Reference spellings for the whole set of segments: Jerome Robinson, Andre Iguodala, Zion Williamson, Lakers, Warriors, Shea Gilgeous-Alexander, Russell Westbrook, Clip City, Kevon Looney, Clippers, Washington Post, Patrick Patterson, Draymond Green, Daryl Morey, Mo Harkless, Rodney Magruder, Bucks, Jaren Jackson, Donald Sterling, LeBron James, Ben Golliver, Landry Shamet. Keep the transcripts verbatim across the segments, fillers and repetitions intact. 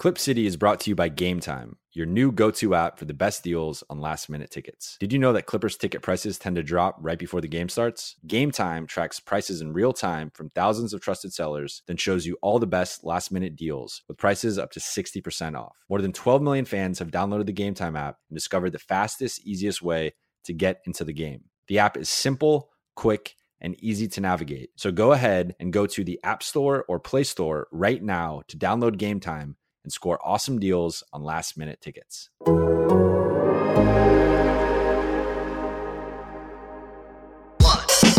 Clip City is brought to you by Game Time, your new go-to app for the best deals on last-minute tickets. Did you know that Clippers ticket prices tend to drop right before the game starts? Game Time tracks prices in real time from thousands of trusted sellers, then shows you all the best last-minute deals with prices up to sixty percent off. More than twelve million fans have downloaded the Game Time app and discovered the fastest, easiest way to get into the game. The app is simple, quick, and easy to navigate. So go ahead and go to the App Store or Play Store right now to download Game Time and score awesome deals on last-minute tickets. One, two,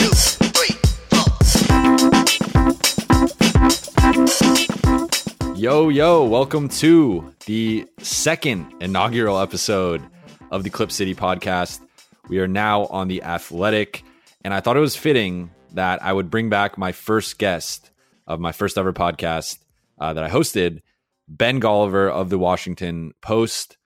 three, four. Yo, yo, welcome to the second inaugural episode of the Clip City podcast. We are now on The Athletic, and I thought it was fitting that I would bring back my first guest of my first ever podcast uh, that I hosted, Ben Golliver of the Washington Post.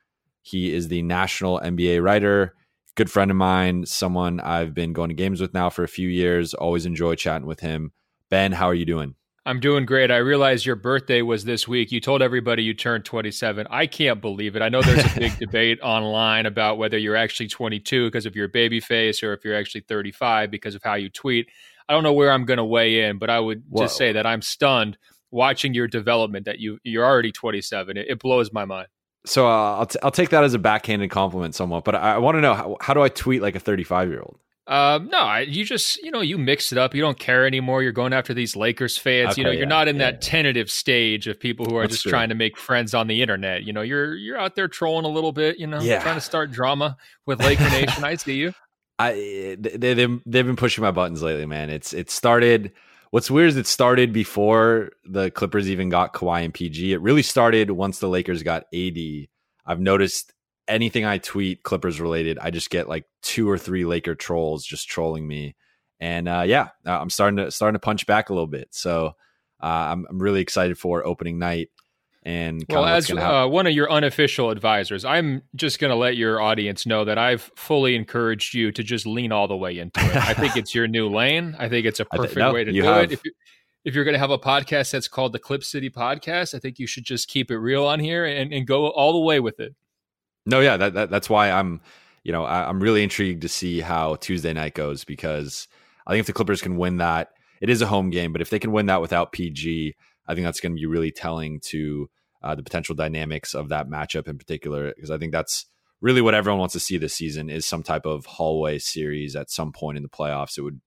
He is the national N B A writer, good friend of mine, someone I've been going to games with now for a few years. Always enjoy chatting with him. Ben, how are you doing? I'm doing great. I realize your birthday was this week. You told everybody you turned twenty-seven. I can't believe it. I know there's a big debate online about whether you're actually twenty-two because of your baby face or if you're actually thirty-five because of how you tweet. I don't know where I'm going to weigh in, but I would Whoa. just say that I'm stunned watching your development, that you, you're already twenty-seven. It, it blows my mind. So uh, I'll, t- I'll take that as a backhanded compliment somewhat, but I, I want to know, how, how do I tweet like a thirty-five-year-old? Um, no, I, you just, you know, you mix it up. You don't care anymore. You're going after these Lakers fans. Okay, you know, you're yeah, not in yeah, that yeah. tentative stage of people who are That's just true. trying to make friends on the internet. You know, you're, you're out there trolling a little bit, you know, yeah. trying to start drama with Laker Nation. I see you. I, they, they, they've been pushing my buttons lately, man. It's, it started, what's weird is it started before the Clippers even got Kawhi and P G. It really started once the Lakers got A D. I've noticed anything I tweet Clippers related, I just get like two or three Laker trolls just trolling me. And uh, yeah, I'm starting to starting to punch back a little bit. So uh, I'm, I'm really excited for opening night. And well, as uh, one of your unofficial advisors, I'm just going to let your audience know that I've fully encouraged you to just lean all the way into it. I think it's your new lane. I think it's a perfect th- no, way to do have- it. If you- If you're going to have a podcast that's called the Clip City Podcast, I think you should just keep it real on here and, and go all the way with it. No, yeah, that, that, that's why I'm, you know, I, I'm really intrigued to see how Tuesday night goes, because I think if the Clippers can win that, it is a home game, but if they can win that without P G, I think that's going to be really telling to uh, the potential dynamics of that matchup in particular, because I think that's really what everyone wants to see this season is some type of hallway series at some point in the playoffs. It would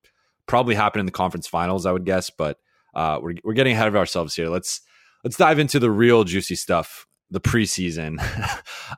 probably happen in the conference finals, I would guess, but Uh, we're we're getting ahead of ourselves here. Let's let's dive into the real juicy stuff, the preseason.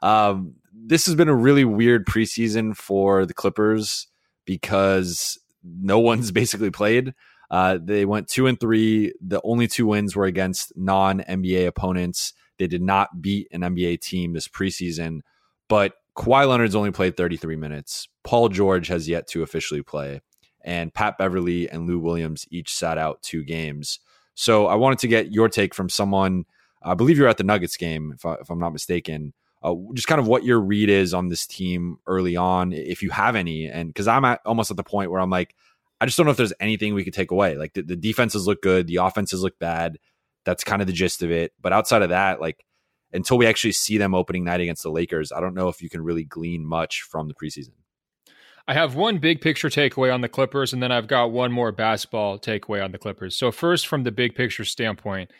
um, this has been a really weird preseason for the Clippers because no one's basically played. Uh, they went two and three. The only two wins were against non-N B A opponents. They did not beat an N B A team this preseason. But Kawhi Leonard's only played thirty-three minutes. Paul George has yet to officially play. And Pat Beverly and Lou Williams each sat out two games. So I wanted to get your take from someone, I believe you're at the Nuggets game, if, I, if I'm not mistaken, uh, just kind of what your read is on this team early on, if you have any. And because I'm at, almost at the point where I'm like, I just don't know if there's anything we could take away. Like the, the defenses look good, the offenses look bad. That's kind of the gist of it. But outside of that, like until we actually see them opening night against the Lakers, I don't know if you can really glean much from the preseason. I have one big picture takeaway on the Clippers, and then I've got one more basketball takeaway on the Clippers. So first, from the big picture standpoint,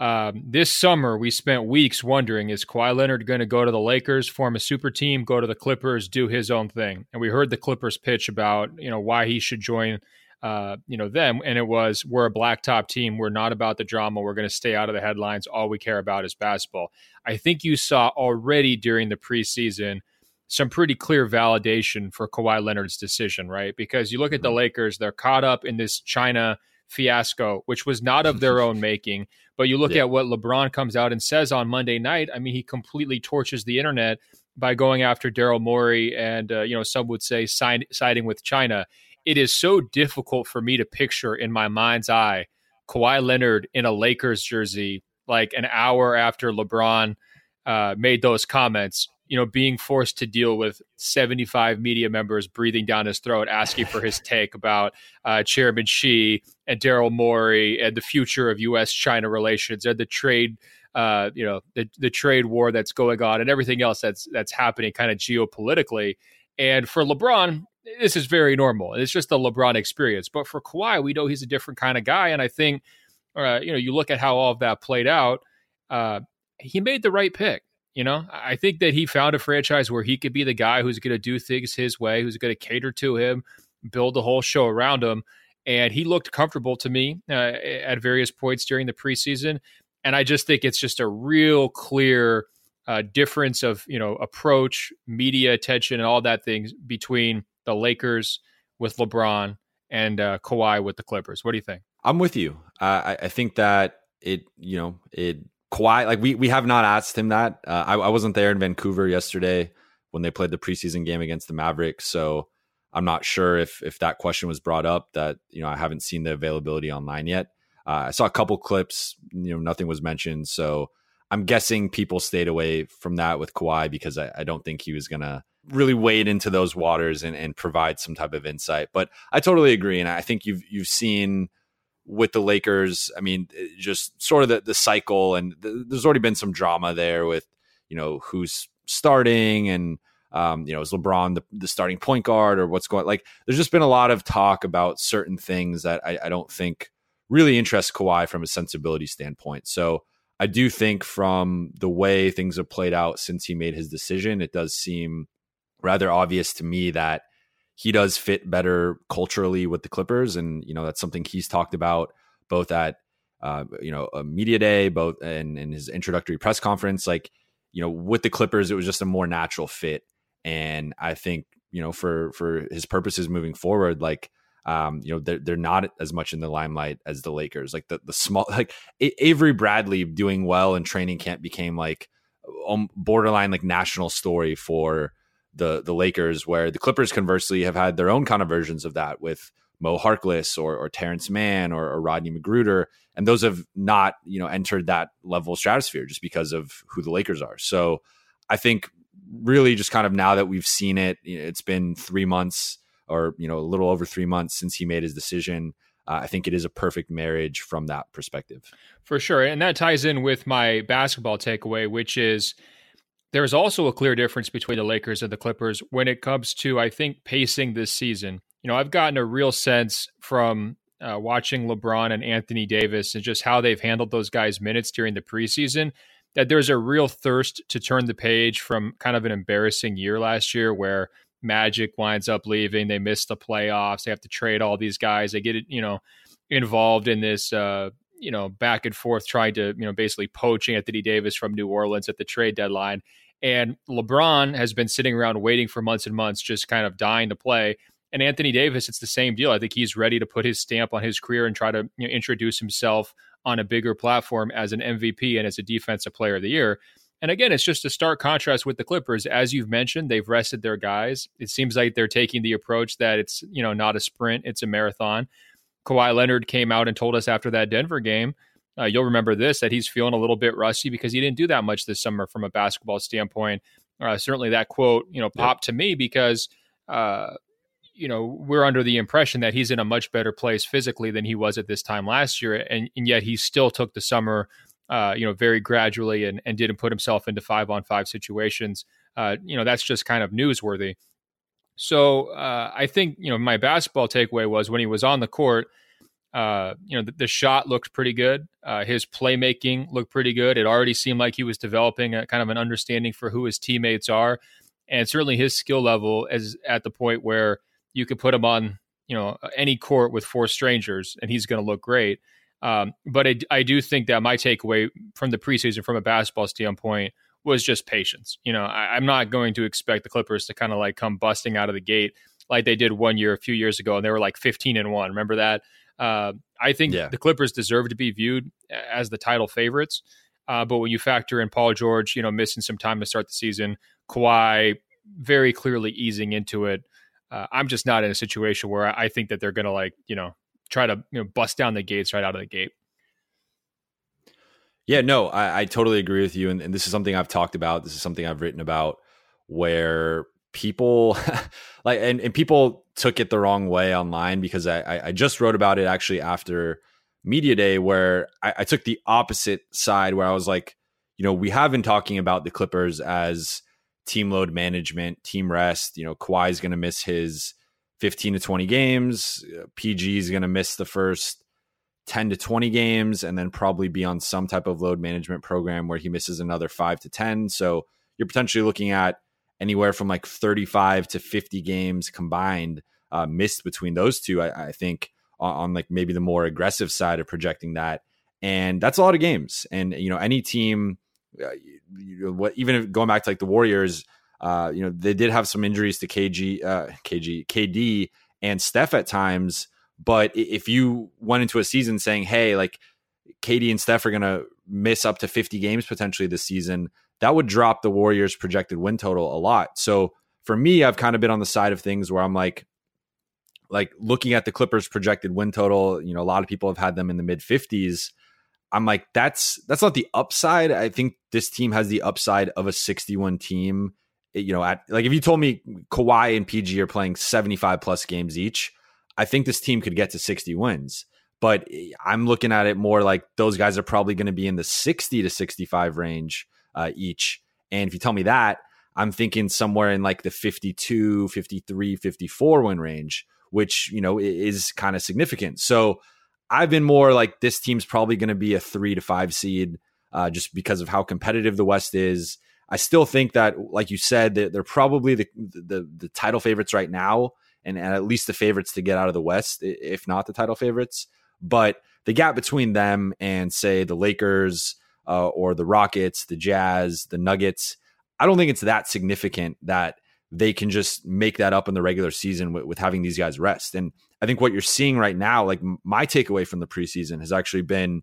um, this summer we spent weeks wondering, is Kawhi Leonard going to go to the Lakers, form a super team, go to the Clippers, do his own thing? And we heard the Clippers pitch about, you know, why he should join uh, you know, them. And it was, we're a blacktop team. We're not about the drama. We're going to stay out of the headlines. All we care about is basketball. I think you saw already during the preseason some pretty clear validation for Kawhi Leonard's decision, right? Because you look at the Lakers, they're caught up in this China fiasco, which was not of their own making. But you look yeah. at what LeBron comes out and says on Monday night. I mean, he completely torches the internet by going after Daryl Morey and, uh, you know, some would say side- siding with China. It is so difficult for me to picture in my mind's eye Kawhi Leonard in a Lakers jersey, like an hour after LeBron uh, made those comments, you know, being forced to deal with seventy-five media members breathing down his throat, asking for his take about uh, Chairman Xi and Daryl Morey and the future of U S China relations and the trade uh, you know, the, the trade war that's going on and everything else that's that's happening kind of geopolitically. And for LeBron, this is very normal. It's just the LeBron experience. But for Kawhi, we know he's a different kind of guy. And I think, uh, you know, you look at how all of that played out. Uh, he made the right pick. You know, I think that he found a franchise where he could be the guy who's going to do things his way, who's going to cater to him, build the whole show around him. And he looked comfortable to me uh, at various points during the preseason. And I just think it's just a real clear uh, difference of, you know, approach, media attention, and all that things between the Lakers with LeBron and uh, Kawhi with the Clippers. What do you think? I'm with you. Uh, I, I think that it, you know, it, Kawhi, like we we have not asked him that. Uh, I, I wasn't there in Vancouver yesterday when they played the preseason game against the Mavericks, so I'm not sure if if that question was brought up. That, you know, I haven't seen the availability online yet. Uh, I saw a couple clips, you know, nothing was mentioned, so I'm guessing people stayed away from that with Kawhi because I, I don't think he was gonna really wade into those waters and, and provide some type of insight. But I totally agree, and I think you've you've seen. With the Lakers, I mean, just sort of the, the cycle, and th- there's already been some drama there with, you know, who's starting and, um, you know, is LeBron the, the starting point guard or what's going, like, there's just been a lot of talk about certain things that I, I don't think really interest Kawhi from a sensibility standpoint. So I do think from the way things have played out since he made his decision, it does seem rather obvious to me that he does fit better culturally with the Clippers. And, you know, that's something he's talked about both at, uh, you know, a media day, both in, in his introductory press conference. Like, you know, with the Clippers, it was just a more natural fit. And I think, you know, for, for his purposes moving forward, like, um, you know, they're, they're not as much in the limelight as the Lakers. Like the, the small, like Avery Bradley doing well in training camp became like borderline, like national story for, the the Lakers, where the Clippers conversely have had their own kind of versions of that with Mo Harkless or, or Terrence Mann or, or Rodney Magruder. And those have not, you know, entered that level of stratosphere just because of who the Lakers are. So I think really just kind of now that we've seen it, it's been three months or, you know, a little over three months since he made his decision. Uh, I think it is a perfect marriage from that perspective. For sure. And that ties in with my basketball takeaway, which is, there's also a clear difference between the Lakers and the Clippers when it comes to, I think, pacing this season. You know, I've gotten a real sense from uh, watching LeBron and Anthony Davis and just how they've handled those guys' minutes during the preseason, that there's a real thirst to turn the page from kind of an embarrassing year last year where Magic winds up leaving, they miss the playoffs, they have to trade all these guys, they get, you know, involved in this, uh, you know, back and forth trying to, you know, basically poach Anthony Davis from New Orleans at the trade deadline. And LeBron has been sitting around waiting for months and months, just kind of dying to play. And Anthony Davis, it's the same deal. I think he's ready to put his stamp on his career and try to, you know, introduce himself on a bigger platform as an M V P and as a defensive player of the year. And again, it's just a stark contrast with the Clippers. As you've mentioned, they've rested their guys. It seems like they're taking the approach that it's, you know, not a sprint, it's a marathon. Kawhi Leonard came out and told us after that Denver game, uh, you'll remember this, that he's feeling a little bit rusty because he didn't do that much this summer from a basketball standpoint. Uh, certainly that quote, you know, popped to me because, uh, you know, we're under the impression that he's in a much better place physically than he was at this time last year. And, and yet he still took the summer, uh, you know, very gradually and, and didn't put himself into five on five situations. Uh, you know, that's just kind of newsworthy. So uh, I think, you know, my basketball takeaway was when he was on the court, uh, you know, the, the shot looked pretty good. Uh, his playmaking looked pretty good. It already seemed like he was developing a kind of an understanding for who his teammates are. And certainly his skill level is at the point where you could put him on, you know, any court with four strangers and he's going to look great. Um, but I, I do think that my takeaway from the preseason from a basketball standpoint was just patience. You know, I, I'm not going to expect the Clippers to kind of like come busting out of the gate like they did one year, a few years ago, and they were like fifteen and one. Remember that? Uh, I think yeah. the Clippers deserve to be viewed as the title favorites. Uh, but when you factor in Paul George, you know, missing some time to start the season, Kawhi very clearly easing into it. Uh, I'm just not in a situation where I, I think that they're going to like, you know, try to, you know, bust down the gates right out of the gate. Yeah, no, I, I totally agree with you. And, and this is something I've talked about. This is something I've written about where people like, and, and people took it the wrong way online because I, I just wrote about it actually after media day where I, I took the opposite side where I was like, you know, we have been talking about the Clippers as team load management, team rest. You know, Kawhi's going to miss his fifteen to twenty games. P G is going to miss the first ten to twenty games and then probably be on some type of load management program where he misses another five to ten. So you're potentially looking at anywhere from like thirty-five to fifty games combined uh, missed between those two, I, I think, on, on like maybe the more aggressive side of projecting that. And that's a lot of games. And, you know, any team, uh, you, what, even if going back to like the Warriors, uh, you know, they did have some injuries to K G, uh, K G, K D and Steph at times. But if you went into a season saying, hey, like K D and Steph are going to miss up to fifty games potentially this season, that would drop the Warriors' projected win total a lot. So for me, I've kind of been on the side of things where I'm like, like looking at the Clippers' projected win total, you know, a lot of people have had them in the mid fifties. I'm like, that's, that's not the upside. I think this team has the upside of a sixty-one team. You know, at like, if you told me Kawhi and P G are playing seventy-five plus games each, I think this team could get to sixty wins, but I'm looking at it more like those guys are probably going to be in the sixty to sixty-five range uh, each. And if you tell me that, I'm thinking somewhere in like the fifty-two, fifty-three, fifty-four win range, which, you know, is kind of significant. So I've been more like this team's probably going to be a three to five seed uh, just because of how competitive the West is. I still think that, like you said, that they're probably the, the, the title favorites right now. And at least the favorites to get out of the West, if not the title favorites. But the gap between them and, say, the Lakers uh, or the Rockets, the Jazz, the Nuggets, I don't think it's that significant that they can just make that up in the regular season with, with having these guys rest. And I think what you're seeing right now, like my takeaway from the preseason has actually been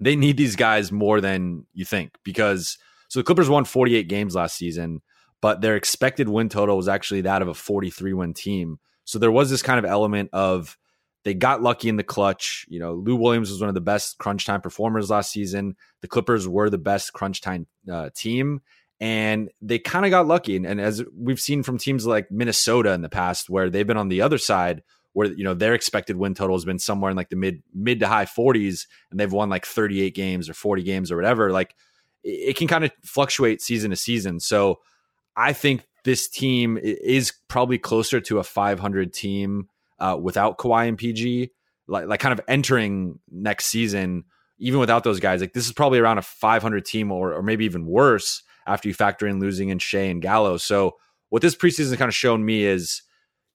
they need these guys more than you think. Because so the Clippers won forty-eight games last season, but their expected win total was actually that of a forty-three win team. So there was this kind of element of they got lucky in the clutch. You know, Lou Williams was one of the best crunch time performers last season. The Clippers were the best crunch time uh, team, and they kind of got lucky. And, and as we've seen from teams like Minnesota in the past, where they've been on the other side, where, you know, their expected win total has been somewhere in like the mid mid to high forties, and they've won like thirty-eight games or forty games or whatever. Like it, it can kind of fluctuate season to season. So I think this team is probably closer to a five hundred team uh, without Kawhi and P G, like, like kind of entering next season, even without those guys. Like this is probably around a five hundred team or, or maybe even worse after you factor in losing in Shea and Gallo. So what this preseason has kind of shown me is,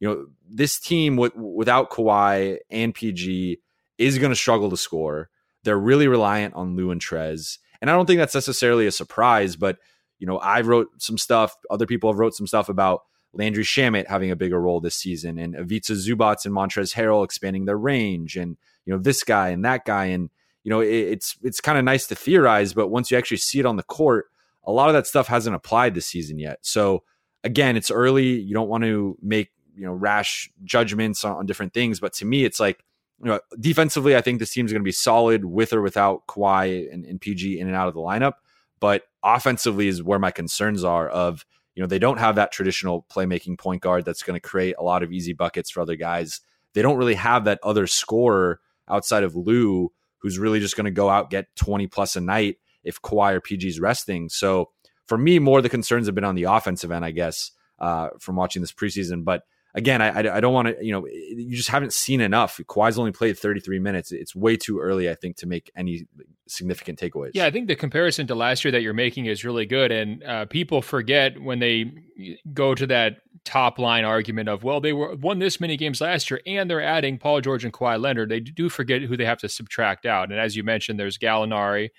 you know, this team with, without Kawhi and P G is going to struggle to score. They're really reliant on Lou and Trez. And I don't think that's necessarily a surprise, but you know, I wrote some stuff. Other people have wrote some stuff about Landry Shamet having a bigger role this season, and Ivica Zubac and Montrezl Harrell expanding their range, and you know this guy and that guy, and you know it, it's it's kind of nice to theorize, but once you actually see it on the court, a lot of that stuff hasn't applied this season yet. So again, it's early. You don't want to make you know rash judgments on, on different things, but to me, it's like you know defensively, I think this team's going to be solid with or without Kawhi and, and P G in and out of the lineup. But offensively is where my concerns are of, you know, they don't have that traditional playmaking point guard that's going to create a lot of easy buckets for other guys. They don't really have that other scorer outside of Lou, who's really just going to go out, get twenty plus a night if Kawhi or P G's resting. So for me, more of the concerns have been on the offensive end, I guess, uh, from watching this preseason. But again, I, I don't want to, you know, you just haven't seen enough. Kawhi's only played thirty-three minutes. It's way too early, I think, to make any significant takeaways. Yeah, I think the comparison to last year that you're making is really good. And uh, people forget when they go to that top line argument of, well, they were won this many games last year and they're adding Paul George and Kawhi Leonard. They do forget who they have to subtract out. And as you mentioned, there's Gallinari,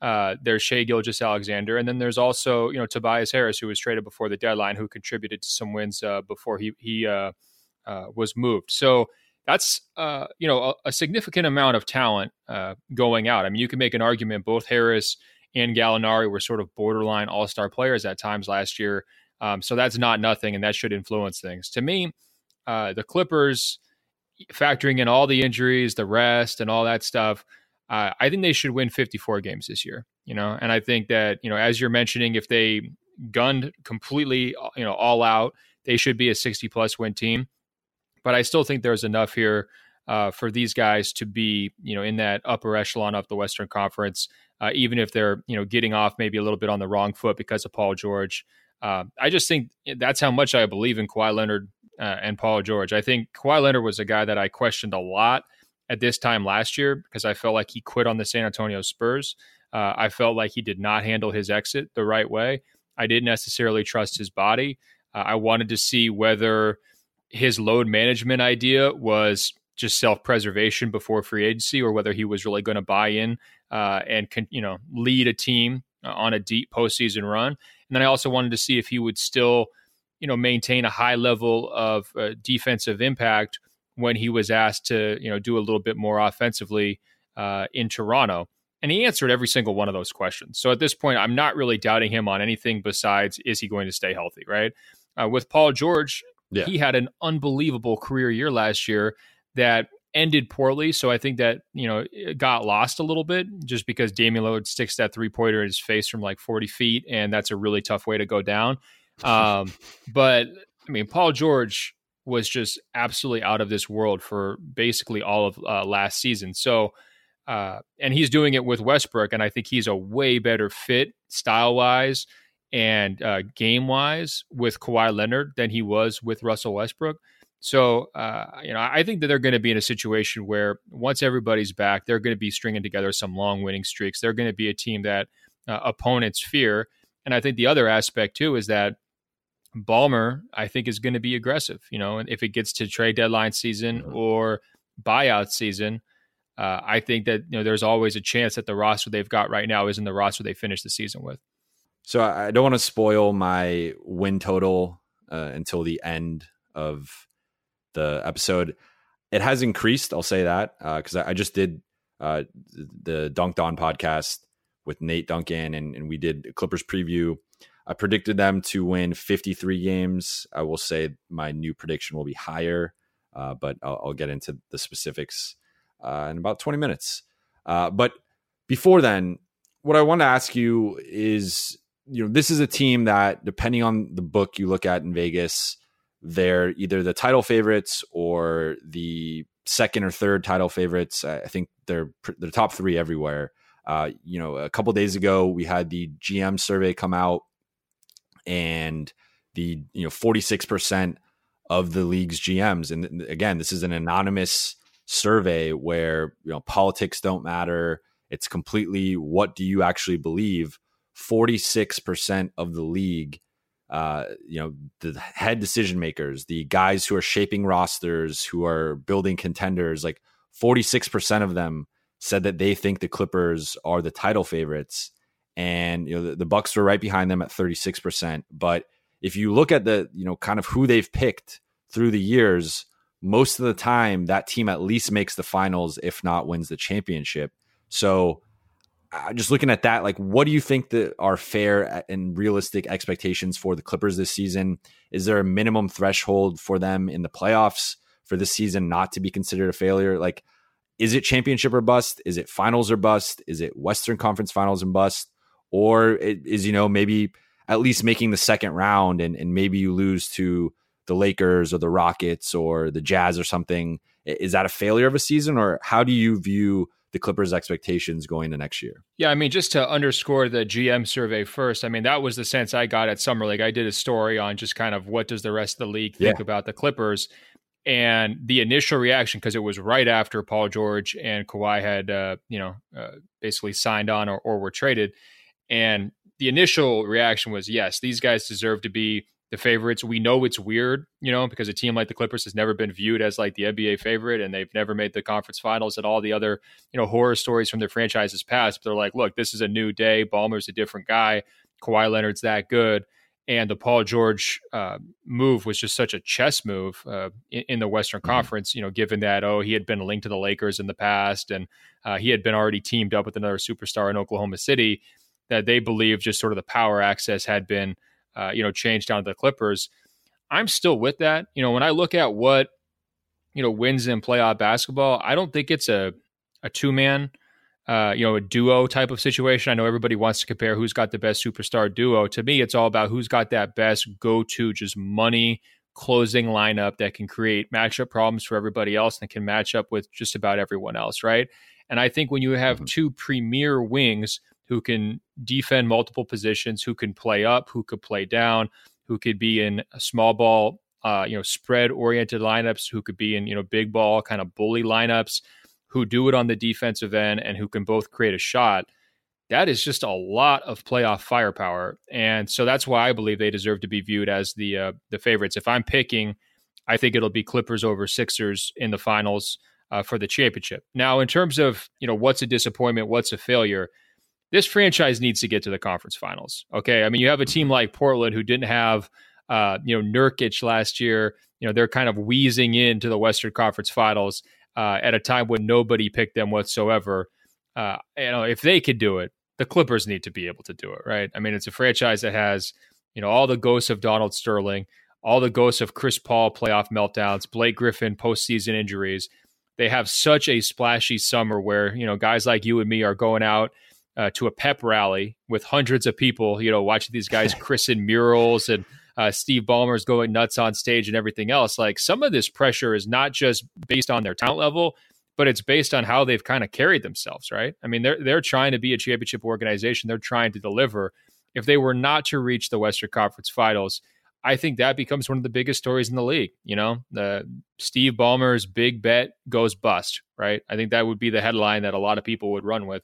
uh, there's Shai Gilgeous-Alexander, and then there's also, you know, Tobias Harris, who was traded before the deadline, who contributed to some wins uh, before he he uh, uh, was moved. So that's, uh, you know, a, a significant amount of talent uh, going out. I mean, you can make an argument both Harris and Gallinari were sort of borderline all-star players at times last year. Um, so that's not nothing, and that should influence things. To me, uh, the Clippers, factoring in all the injuries, the rest, and all that stuff, Uh, I think they should win fifty-four games this year, you know, and I think that, you know, as you're mentioning, if they gunned completely, you know, all out, they should be a sixty plus win team. But I still think there's enough here uh, for these guys to be, you know, in that upper echelon of the Western Conference uh, even if they're, you know, getting off maybe a little bit on the wrong foot because of Paul George. Uh, I just think that's how much I believe in Kawhi Leonard uh, and Paul George. I think Kawhi Leonard was a guy that I questioned a lot at this time last year because I felt like he quit on the San Antonio Spurs. Uh, I felt like he did not handle his exit the right way. I didn't necessarily trust his body. Uh, I wanted to see whether his load management idea was just self-preservation before free agency, or whether he was really going to buy in uh, and con- you know lead a team on a deep postseason run. And then I also wanted to see if he would still, you know, maintain a high level of uh, defensive impact when he was asked to, you know, do a little bit more offensively uh, in Toronto. And he answered every single one of those questions. So at this point, I'm not really doubting him on anything besides, is he going to stay healthy, right? Uh, with Paul George, yeah. He had an unbelievable career year last year that ended poorly. So I think that, you know, it got lost a little bit just because Damian Lillard sticks that three pointer in his face from like forty feet. And that's a really tough way to go down. Um, but I mean, Paul George was just absolutely out of this world for basically all of uh, last season. So, uh, and he's doing it with Westbrook. And I think he's a way better fit style wise and uh, game wise with Kawhi Leonard than he was with Russell Westbrook. So, uh, you know, I think that they're going to be in a situation where once everybody's back, they're going to be stringing together some long winning streaks. They're going to be a team that uh, opponents fear. And I think the other aspect, too, is that Ballmer, I think, is going to be aggressive, you know, and if it gets to trade deadline season or buyout season, uh, I think that, you know, there's always a chance that the roster they've got right now isn't the roster they finished the season with. So I don't want to spoil my win total uh, until the end of the episode. It has increased, I'll say that, because uh, I, I just did uh, the Dunked On podcast with Nate Duncan, and, and we did a Clippers preview. I predicted them to win fifty-three games. I will say my new prediction will be higher, uh, but I'll, I'll get into the specifics uh, in about twenty minutes. Uh, but before then, what I want to ask you is, you know, this is a team that, depending on the book you look at in Vegas, they're either the title favorites or the second or third title favorites. I think they're they're top three everywhere. Uh, you know, a couple of days ago, we had the G M survey come out, and the you know forty-six percent of the league's G Ms. And again, this is an anonymous survey where you know politics don't matter. It's completely what do you actually believe. forty-six percent of the league. Uh, you know, the head decision makers, the guys who are shaping rosters, who are building contenders, like forty-six percent of them said that they think the Clippers are the title favorites. And, you know, the, the Bucks were right behind them at thirty-six percent. But if you look at the, you know, kind of who they've picked through the years, most of the time that team at least makes the finals, if not wins the championship. So Uh, just looking at that, like, what do you think that are fair and realistic expectations for the Clippers this season? Is there a minimum threshold for them in the playoffs for this season not to be considered a failure? Like, is it championship or bust? Is it finals or bust? Is it Western Conference finals and bust? Or is, you know, maybe at least making the second round and, and maybe you lose to the Lakers or the Rockets or the Jazz or something. Is that a failure of a season, or how do you view the Clippers' expectations going to next year? Yeah, I mean, just to underscore the G M survey first, I mean, that was the sense I got at Summer League. I did a story on just kind of what does the rest of the league think yeah. about the Clippers, and the initial reaction, because it was right after Paul George and Kawhi had, uh, you know, uh, basically signed on or, or were traded. And the initial reaction was, yes, these guys deserve to be the favorites. We know it's weird, you know, because a team like the Clippers has never been viewed as like the N B A favorite, and they've never made the conference finals and all the other, you know, horror stories from their franchises past. But they're like, look, this is a new day. Ballmer's a different guy. Kawhi Leonard's that good. And the Paul George uh, move was just such a chess move uh, in, in the Western mm-hmm. Conference, you know, given that, oh, he had been linked to the Lakers in the past, and uh, he had been already teamed up with another superstar in Oklahoma City, that they believe just sort of the power access had been Uh, you know, change down to the Clippers. I'm still with that. You know, when I look at what, you know, wins in playoff basketball, I don't think it's a, a two-man, uh, you know, a duo type of situation. I know everybody wants to compare who's got the best superstar duo. To me, it's all about who's got that best go-to, just money closing lineup that can create matchup problems for everybody else and can match up with just about everyone else, right? And I think when you have two premier wings who can defend multiple positions, who can play up, who could play down, who could be in a small ball, uh, you know, spread oriented lineups, who could be in, you know, big ball kind of bully lineups, who do it on the defensive end and who can both create a shot. That is just a lot of playoff firepower. And so that's why I believe they deserve to be viewed as the uh, the favorites. If I'm picking, I think it'll be Clippers over Sixers in the finals uh, for the championship. Now, in terms of, you know, what's a disappointment, what's a failure, this franchise needs to get to the conference finals. Okay. I mean, you have a team like Portland who didn't have, uh, you know, Nurkic last year. You know, they're kind of wheezing into the Western Conference Finals uh, at a time when nobody picked them whatsoever. Uh, you know, if they could do it, the Clippers need to be able to do it, right? I mean, it's a franchise that has, you know, all the ghosts of Donald Sterling, all the ghosts of Chris Paul playoff meltdowns, Blake Griffin postseason injuries. They have such a splashy summer where, you know, guys like you and me are going out uh, to a pep rally with hundreds of people, you know, watching these guys christen murals and uh, Steve Ballmer's going nuts on stage and everything else. Like, some of this pressure is not just based on their talent level, but it's based on how they've kind of carried themselves, right? I mean, they're they're trying to be a championship organization. They're trying to deliver. If they were not to reach the Western Conference Finals, I think that becomes one of the biggest stories in the league. You know, the Steve Ballmer's big bet goes bust, right? I think that would be the headline that a lot of people would run with.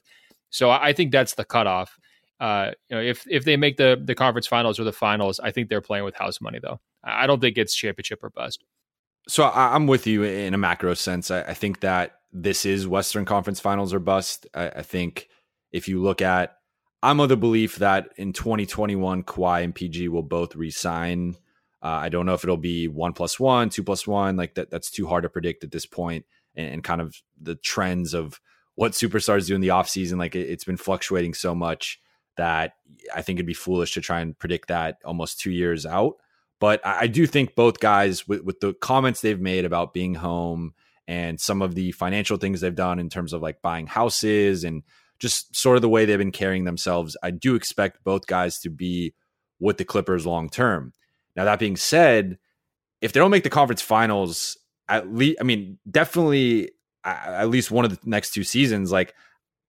So I think that's the cutoff. Uh, you know, if if they make the the conference finals or the finals, I think they're playing with house money, though. I don't think it's championship or bust. So I'm with you in a macro sense. I, I think that this is Western Conference Finals or bust. I, I think if you look at, I'm of the belief that in twenty twenty-one, Kawhi and P G will both re-sign. Uh, I don't know if it'll be one plus one, two plus one. Like that, that's too hard to predict at this point. And, and kind of the trends of what superstars do in the offseason, like it, it's been fluctuating so much that I think it'd be foolish to try and predict that almost two years out. But I, I do think both guys, with, with the comments they've made about being home and some of the financial things they've done in terms of like buying houses and just sort of the way they've been carrying themselves, I do expect both guys to be with the Clippers long term. Now, that being said, if they don't make the conference finals, at least, I mean, definitely at least one of the next two seasons, like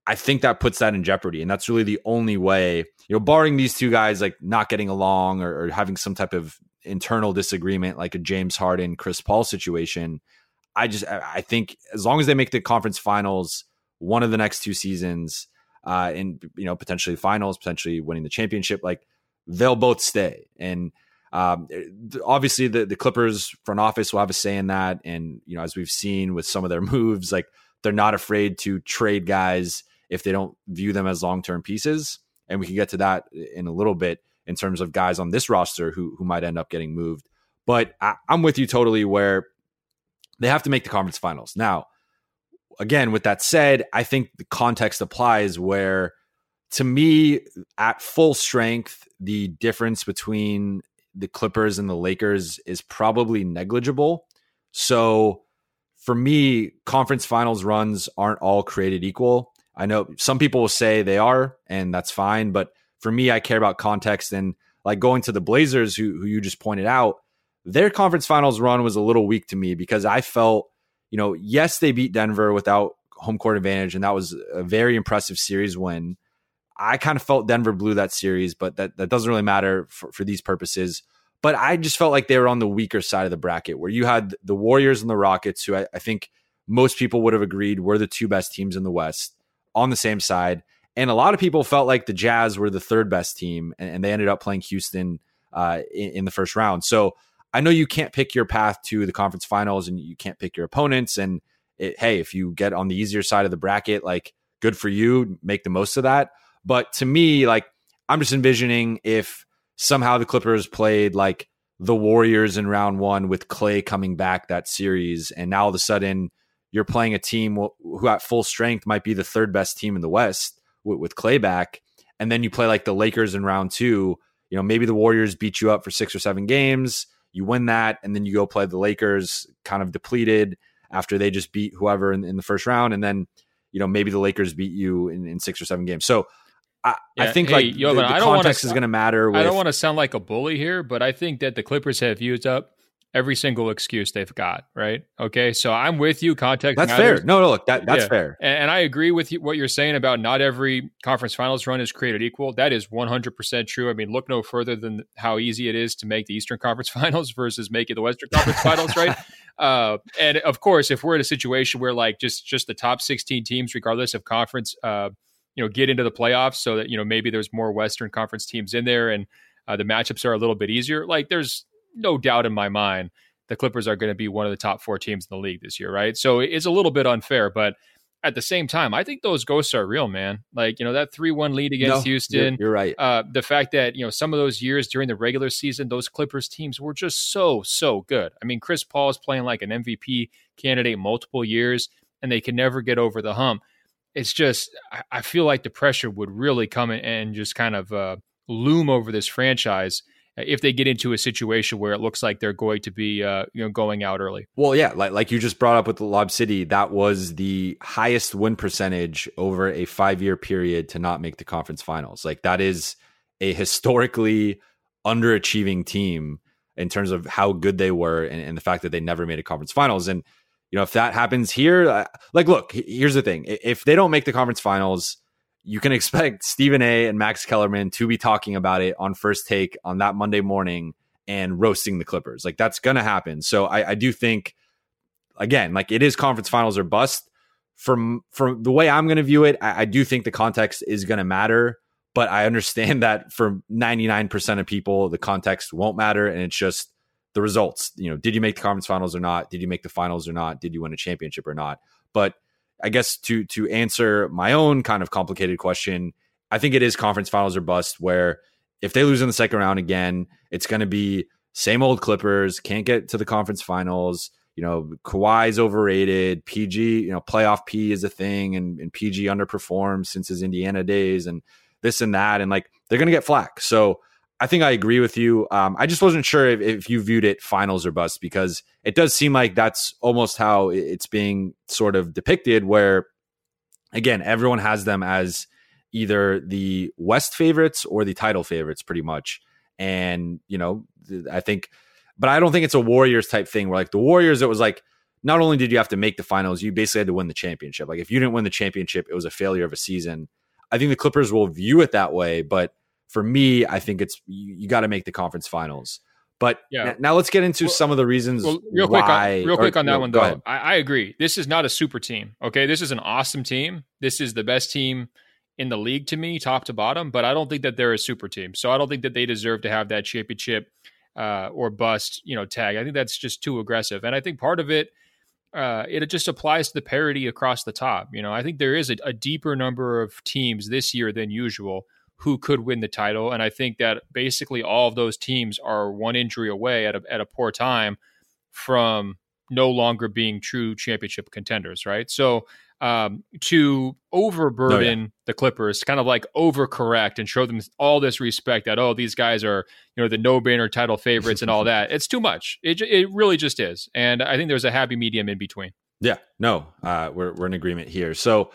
I think that puts that in jeopardy. And that's really the only way, you know, barring these two guys like not getting along or, or having some type of internal disagreement, like a James Harden, Chris Paul situation. I just, I think as long as they make the conference finals, one of the next two seasons, uh, and, you know, potentially finals, potentially winning the championship, like they'll both stay. And um, obviously the, the Clippers front office will have a say in that. And, you know, as we've seen with some of their moves, like they're not afraid to trade guys if they don't view them as long-term pieces. And we can get to that in a little bit in terms of guys on this roster who, who might end up getting moved. But I, I'm with you totally where they have to make the conference finals. Now, again, with that said, I think the context applies where, to me, at full strength, the difference between the Clippers and the Lakers is probably negligible. So for me, conference finals runs aren't all created equal. I know some people will say they are, and that's fine. But for me, I care about context. And like going to the Blazers, who, who you just pointed out, their conference finals run was a little weak to me because I felt, you know, yes, they beat Denver without home court advantage, and that was a very impressive series win. I kind of felt Denver blew that series, but that, that doesn't really matter for, for these purposes. But I just felt like they were on the weaker side of the bracket where you had the Warriors and the Rockets, who I, I think most people would have agreed were the two best teams in the West, on the same side. And a lot of people felt like the Jazz were the third best team, and, and they ended up playing Houston uh, in, in the first round. So I know you can't pick your path to the conference finals and you can't pick your opponents. And it, hey, if you get on the easier side of the bracket, like good for you, make the most of that. But to me, like I'm just envisioning if somehow the Clippers played like the Warriors in round one with Clay coming back that series. And now all of a sudden you're playing a team who at full strength might be the third best team in the West with, with Clay back. And then you play like the Lakers in round two, you know, maybe the Warriors beat you up for six or seven games. You win that, and then you go play the Lakers kind of depleted after they just beat whoever in, in the first round. And then, you know, maybe the Lakers beat you in, in six or seven games. So I, yeah, I think hey, like yo, the, the I don't context wanna, is going to matter. With, I don't want to sound like a bully here, but I think that the Clippers have used up every single excuse they've got, right? Okay, so I'm with you. Context that's matters. Fair. No, no, look, that, that's yeah. fair. And, and I agree with you, what you're saying about not every conference finals run is created equal. That is one hundred percent true. I mean, look no further than how easy it is to make the Eastern Conference Finals versus making the Western Conference Finals, right? Uh, and of course, if we're in a situation where like just just the top sixteen teams, regardless of conference, uh, you know, get into the playoffs, so that you know maybe there's more Western Conference teams in there, and uh, the matchups are a little bit easier. Like there's no doubt in my mind, the Clippers are going to be one of the top four teams in the league this year, right? So it's a little bit unfair, but at the same time, I think those ghosts are real, man. Like, you know, that three one lead against no, Houston. You're, you're right. Uh, the fact that, you know, some of those years during the regular season, those Clippers teams were just so, so good. I mean, Chris Paul is playing like an M V P candidate multiple years, and they can never get over the hump. It's just, I, I feel like the pressure would really come in and just kind of uh, loom over this franchise if they get into a situation where it looks like they're going to be uh, you know, going out early. Well, yeah, like like you just brought up with the Lob City, that was the highest win percentage over a five-year period to not make the conference finals. Like that is a historically underachieving team in terms of how good they were and, and the fact that they never made a conference finals. And, you know, if that happens here, like, look, here's the thing. If they don't make the conference finals, you can expect Stephen A. and Max Kellerman to be talking about it on First Take on that Monday morning and roasting the Clippers. Like, that's going to happen. So I, I do think, again, like it is conference finals or bust. From, from the way I'm going to view it, I, I do think the context is going to matter. But I understand that for ninety-nine percent of people, the context won't matter. And it's just the results. You know, did you make the conference finals or not? Did you make the finals or not? Did you win a championship or not? But I guess to to answer my own kind of complicated question, I think it is conference finals or bust, where if they lose in the second round again, it's going to be same old Clippers, can't get to the conference finals. You know, Kawhi's overrated. P G, you know, playoff P is a thing, and, and P G underperformed since his Indiana days and this and that. And like, they're going to get flack. So I think I agree with you. Um, I just wasn't sure if, if you viewed it finals or bust, because it does seem like that's almost how it's being sort of depicted, where, again, everyone has them as either the West favorites or the title favorites pretty much. And, you know, I think, but I don't think it's a Warriors type thing where like the Warriors, it was like, not only did you have to make the finals, you basically had to win the championship. Like if you didn't win the championship, it was a failure of a season. I think the Clippers will view it that way, but for me, I think it's you, you got to make the conference finals. But yeah. n- now let's get into well, some of the reasons well, real quick why. On, real quick or, on that or, one, though. I, I agree. This is not a super team. Okay, this is an awesome team. This is the best team in the league to me, top to bottom. But I don't think that they're a super team. So I don't think that they deserve to have that championship uh, or bust, you know, tag. I think that's just too aggressive. And I think part of it, uh, it just applies to the parity across the top. You know, I think there is a, a deeper number of teams this year than usual who could win the title. And I think that basically all of those teams are one injury away at a, at a poor time from no longer being true championship contenders, right? So um, to overburden oh, yeah. the Clippers, kind of like overcorrect and show them all this respect that, oh, these guys are, you know, the no-brainer title favorites and all that, it's too much. It it really just is. And I think there's a happy medium in between. Yeah, no, uh, we're we're in agreement here. So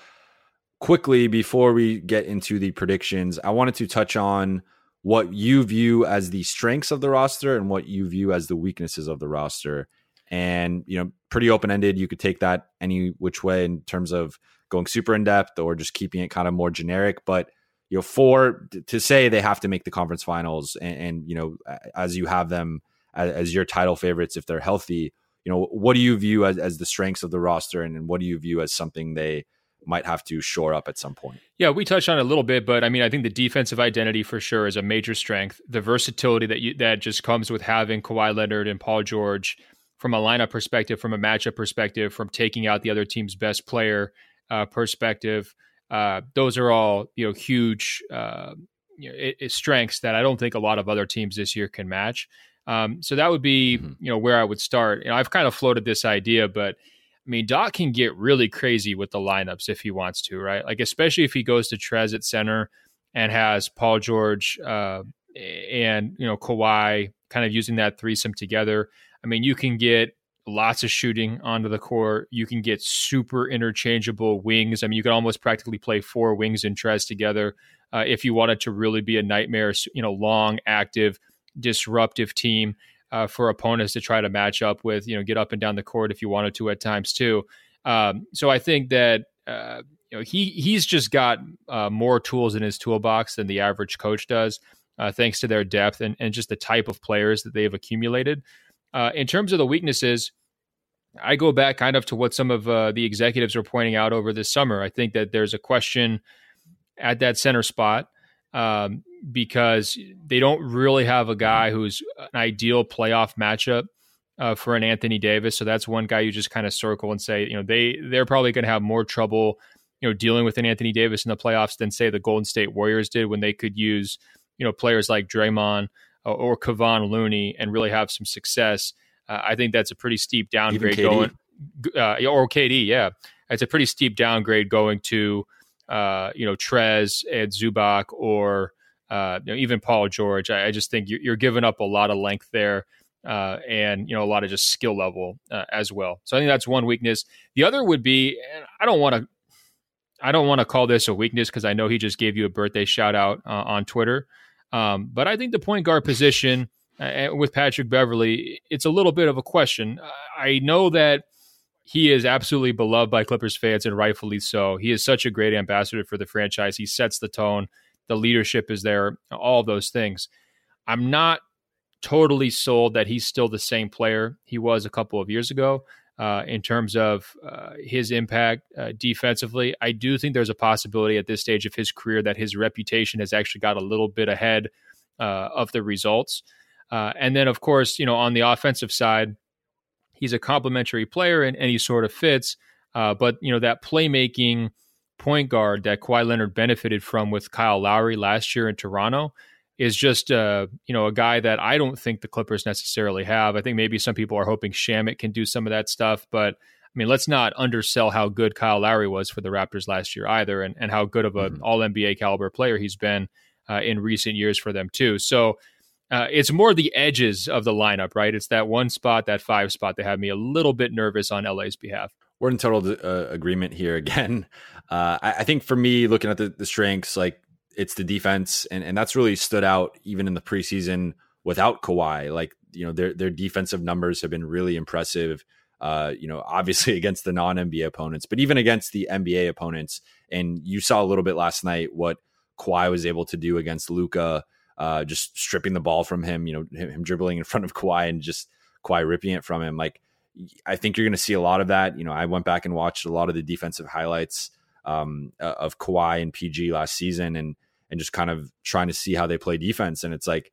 quickly, before we get into the predictions, I wanted to touch on what you view as the strengths of the roster and what you view as the weaknesses of the roster. And, you know, pretty open-ended. You could take that any which way in terms of going super in-depth or just keeping it kind of more generic. But, you know, for to say they have to make the conference finals and, and you know, as you have them as, as your title favorites, if they're healthy, you know, what do you view as, as the strengths of the roster and, and what do you view as something they might have to shore up at some point? Yeah, we touched on it a little bit, but I mean, I think the defensive identity for sure is a major strength. The versatility that you, that just comes with having Kawhi Leonard and Paul George from a lineup perspective, from a matchup perspective, from taking out the other team's best player uh, perspective. Uh, those are all, you know, huge uh, you know, it, it strengths that I don't think a lot of other teams this year can match. Um, so that would be, mm-hmm. you know, where I would start. And I've kind of floated this idea, but I mean, Doc can get really crazy with the lineups if he wants to, right? Like, especially if he goes to Trez at center and has Paul George uh, and, you know, Kawhi kind of using that threesome together. I mean, you can get lots of shooting onto the court. You can get super interchangeable wings. I mean, you can almost practically play four wings and Trez together uh, if you want it to really be a nightmare, you know, long, active, disruptive team. uh, for opponents to try to match up with, you know, get up and down the court if you wanted to at times too. Um, so I think that, uh, you know, he, he's just got uh, more tools in his toolbox than the average coach does, uh, thanks to their depth and, and just the type of players that they've accumulated. Uh, in terms of the weaknesses, I go back kind of to what some of uh, the executives were pointing out over this summer. I think that there's a question at that center spot um, because they don't really have a guy who's an ideal playoff matchup uh, for an Anthony Davis. So that's one guy you just kind of circle and say, you know, they, they're probably going to have more trouble, you know, dealing with an Anthony Davis in the playoffs than say the Golden State Warriors did when they could use, you know, players like Draymond or, or Kevon Looney and really have some success. Uh, I think that's a pretty steep downgrade going, uh, or K D. Yeah, it's a pretty steep downgrade going to, uh, you know, Trez and Zubac or uh, you know, even Paul George. I, I just think you're, you're giving up a lot of length there, uh, and you know, a lot of just skill level uh, as well. So I think that's one weakness. The other would be, and I don't want to, I don't want to call this a weakness because I know he just gave you a birthday shout out uh, on Twitter, um, but I think the point guard position. Uh, with Patrick Beverly, it's a little bit of a question. Uh, I know that he is absolutely beloved by Clippers fans and rightfully so. He is such a great ambassador for the franchise. He sets the tone. The leadership is there, all those things. I'm not totally sold that he's still the same player he was a couple of years ago uh, in terms of uh, his impact uh, defensively. I do think there's a possibility at this stage of his career that his reputation has actually got a little bit ahead uh, of the results. Uh, and then, of course, you know, on the offensive side, he's a complementary player and, and he sort of fits. Uh, but, you know, that playmaking point guard that Kawhi Leonard benefited from with Kyle Lowry last year in Toronto is just, uh, you know, a guy that I don't think the Clippers necessarily have. I think maybe some people are hoping Shamet can do some of that stuff. But, I mean, let's not undersell how good Kyle Lowry was for the Raptors last year either and, and how good of an mm-hmm. all N B A caliber player he's been uh, in recent years for them, too. So, Uh, it's more the edges of the lineup, right? It's that one spot, that five spot that have me a little bit nervous on L A's behalf. We're in total uh, agreement here again. Uh, I, I think for me, looking at the, the strengths, like it's the defense, and, and that's really stood out even in the preseason without Kawhi. Like, you know, their their defensive numbers have been really impressive, uh, you know, obviously against the non N B A opponents, but even against the N B A opponents. And you saw a little bit last night what Kawhi was able to do against Luka. Uh, just stripping the ball from him, you know, him, him dribbling in front of Kawhi and just Kawhi ripping it from him. Like, I think you're going to see a lot of that. You know, I went back and watched a lot of the defensive highlights um, of Kawhi and P G last season and, and just kind of trying to see how they play defense. And it's like,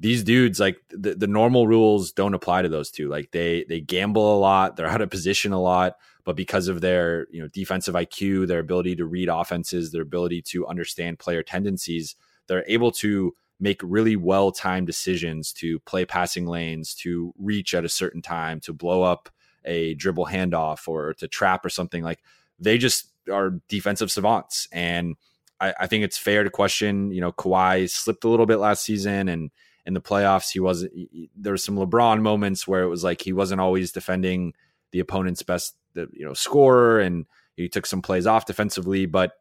these dudes, like the, the normal rules don't apply to those two. Like they, they gamble a lot. They're out of position a lot, but because of their, you know, defensive I Q, their ability to read offenses, their ability to understand player tendencies, they're able to make really well-timed decisions to play passing lanes, to reach at a certain time, to blow up a dribble handoff or to trap or something. Like they just are defensive savants. And I, I think it's fair to question, you know, Kawhi slipped a little bit last season and in the playoffs, he wasn't, there were some LeBron moments where it was like, he wasn't always defending the opponent's best, you know, scorer. And he took some plays off defensively, but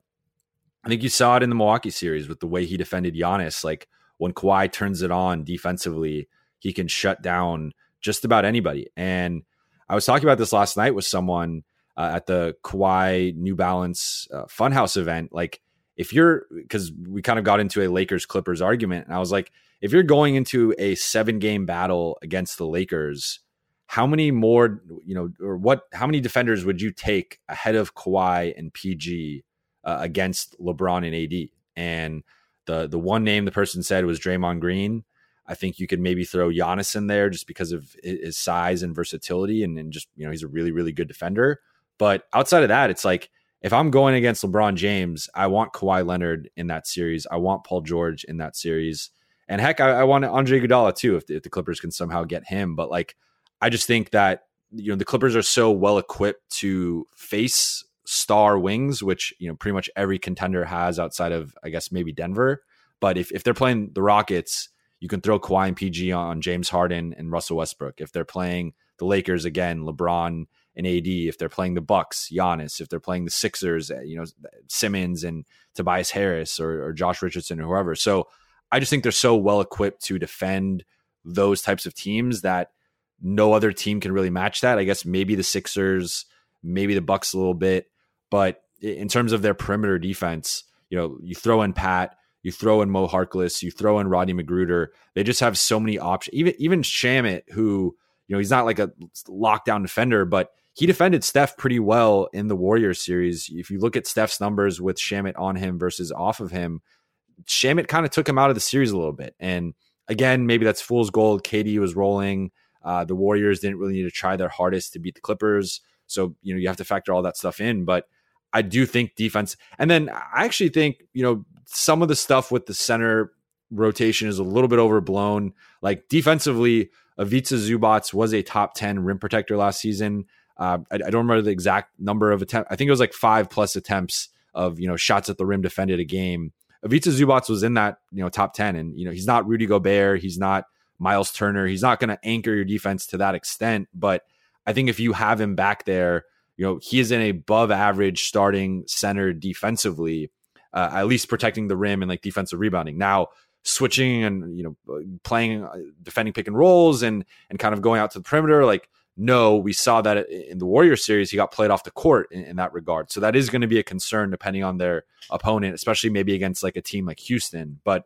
I think you saw it in the Milwaukee series with the way he defended Giannis. Like, when Kawhi turns it on defensively, he can shut down just about anybody. And I was talking about this last night with someone uh, at the Kawhi New Balance uh, Funhouse event. Like, if you're, because we kind of got into a Lakers Clippers argument, and I was like, if you're going into a seven game battle against the Lakers, how many more, you know, or what, how many defenders would you take ahead of Kawhi and P G uh, against LeBron and A D? And The the one name the person said was Draymond Green. I think you could maybe throw Giannis in there just because of his size and versatility. And, and just, you know, he's a really, really good defender. But outside of that, it's like, if I'm going against LeBron James, I want Kawhi Leonard in that series. I want Paul George in that series. And heck, I, I want Andre Iguodala too, if the, if the Clippers can somehow get him. But like, I just think that, you know, the Clippers are so well equipped to face star wings, which, you know, pretty much every contender has outside of, I guess, maybe Denver. But if, if they're playing the Rockets, you can throw Kawhi and P G on James Harden and Russell Westbrook. If they're playing the Lakers, again, LeBron and A D. If they're playing the Bucks, Giannis. If they're playing the Sixers, you know, Simmons and Tobias Harris or, or Josh Richardson or whoever. So I just think they're so well equipped to defend those types of teams that no other team can really match that. I guess maybe the Sixers, maybe the Bucks a little bit, but in terms of their perimeter defense, you know, you throw in Pat, you throw in Mo Harkless, you throw in Rodney Magruder. They just have so many options. Even even Shamet, who, you know, he's not like a lockdown defender, but he defended Steph pretty well in the Warriors series. If you look at Steph's numbers with Shamet on him versus off of him, Shamet kind of took him out of the series a little bit. And again, maybe that's fool's gold. K D was rolling. Uh, the Warriors didn't really need to try their hardest to beat the Clippers. So, you know, you have to factor all that stuff in. But I do think defense. And then I actually think, you know, some of the stuff with the center rotation is a little bit overblown. Like defensively, Ivica Zubac was a top ten rim protector last season. Uh, I, I don't remember the exact number of attempts. I think it was like five plus attempts of, you know, shots at the rim defended a game. Ivica Zubac was in that, you know, top ten. And, you know, he's not Rudy Gobert. He's not Miles Turner. He's not going to anchor your defense to that extent. But I think if you have him back there, you know, he is an above average starting center defensively, uh, at least protecting the rim and like defensive rebounding. Now, switching and, you know, playing, uh, defending pick and rolls and and kind of going out to the perimeter, like, no, we saw that in the Warriors series, he got played off the court in, in that regard. So that is going to be a concern depending on their opponent, especially maybe against like a team like Houston. But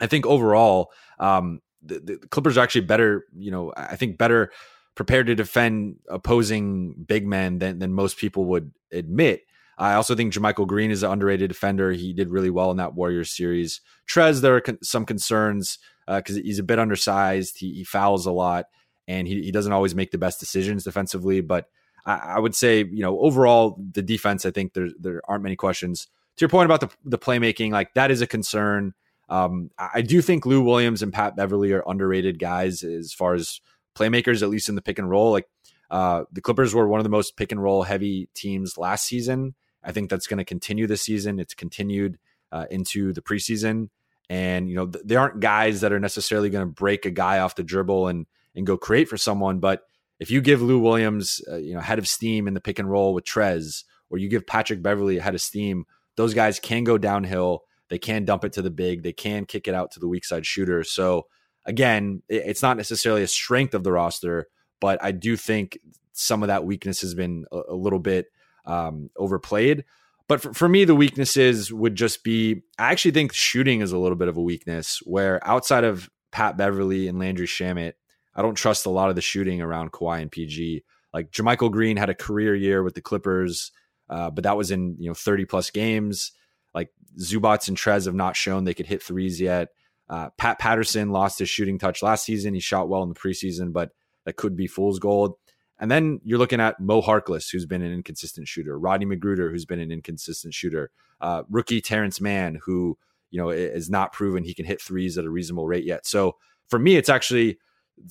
I think overall, um, the, the Clippers are actually better, you know, I think better prepared to defend opposing big men than, than most people would admit. I also think Jermichael Green is an underrated defender. He did really well in that Warriors series. Trez, there are con- some concerns because uh, he's a bit undersized. He, he fouls a lot, and he, he doesn't always make the best decisions defensively. But I, I would say, you know, overall, the defense, I think there, there aren't many questions. To your point about the, the playmaking, like that is a concern. Um, I do think Lou Williams and Pat Beverly are underrated guys as far as playmakers, at least in the pick and roll. Like uh, the Clippers were one of the most pick and roll heavy teams last season. I think that's going to continue this season. It's continued uh, into the preseason. And, you know, th- they aren't guys that are necessarily going to break a guy off the dribble and, and go create for someone. But if you give Lou Williams, uh, you know, head of steam in the pick and roll with Trez, or you give Patrick Beverly a head of steam, those guys can go downhill. They can dump it to the big. They can kick it out to the weak side shooter. So again, it's not necessarily a strength of the roster, but I do think some of that weakness has been a, a little bit um, overplayed. But for, for me, the weaknesses would just be, I actually think shooting is a little bit of a weakness, where outside of Pat Beverly and Landry Shamet, I don't trust a lot of the shooting around Kawhi and P G. Like Jermichael Green had a career year with the Clippers, uh, but that was in, you know, thirty plus games. Like Zubac and Trez have not shown they could hit threes yet. Uh, Pat Patterson lost his shooting touch last season. He shot well in the preseason, but that could be fool's gold. And then you're looking at Mo Harkless, who's been an inconsistent shooter. Rodney Magruder, who's been an inconsistent shooter. Uh, rookie Terrence Mann, who, you know, is not proven he can hit threes at a reasonable rate yet. So for me, it's actually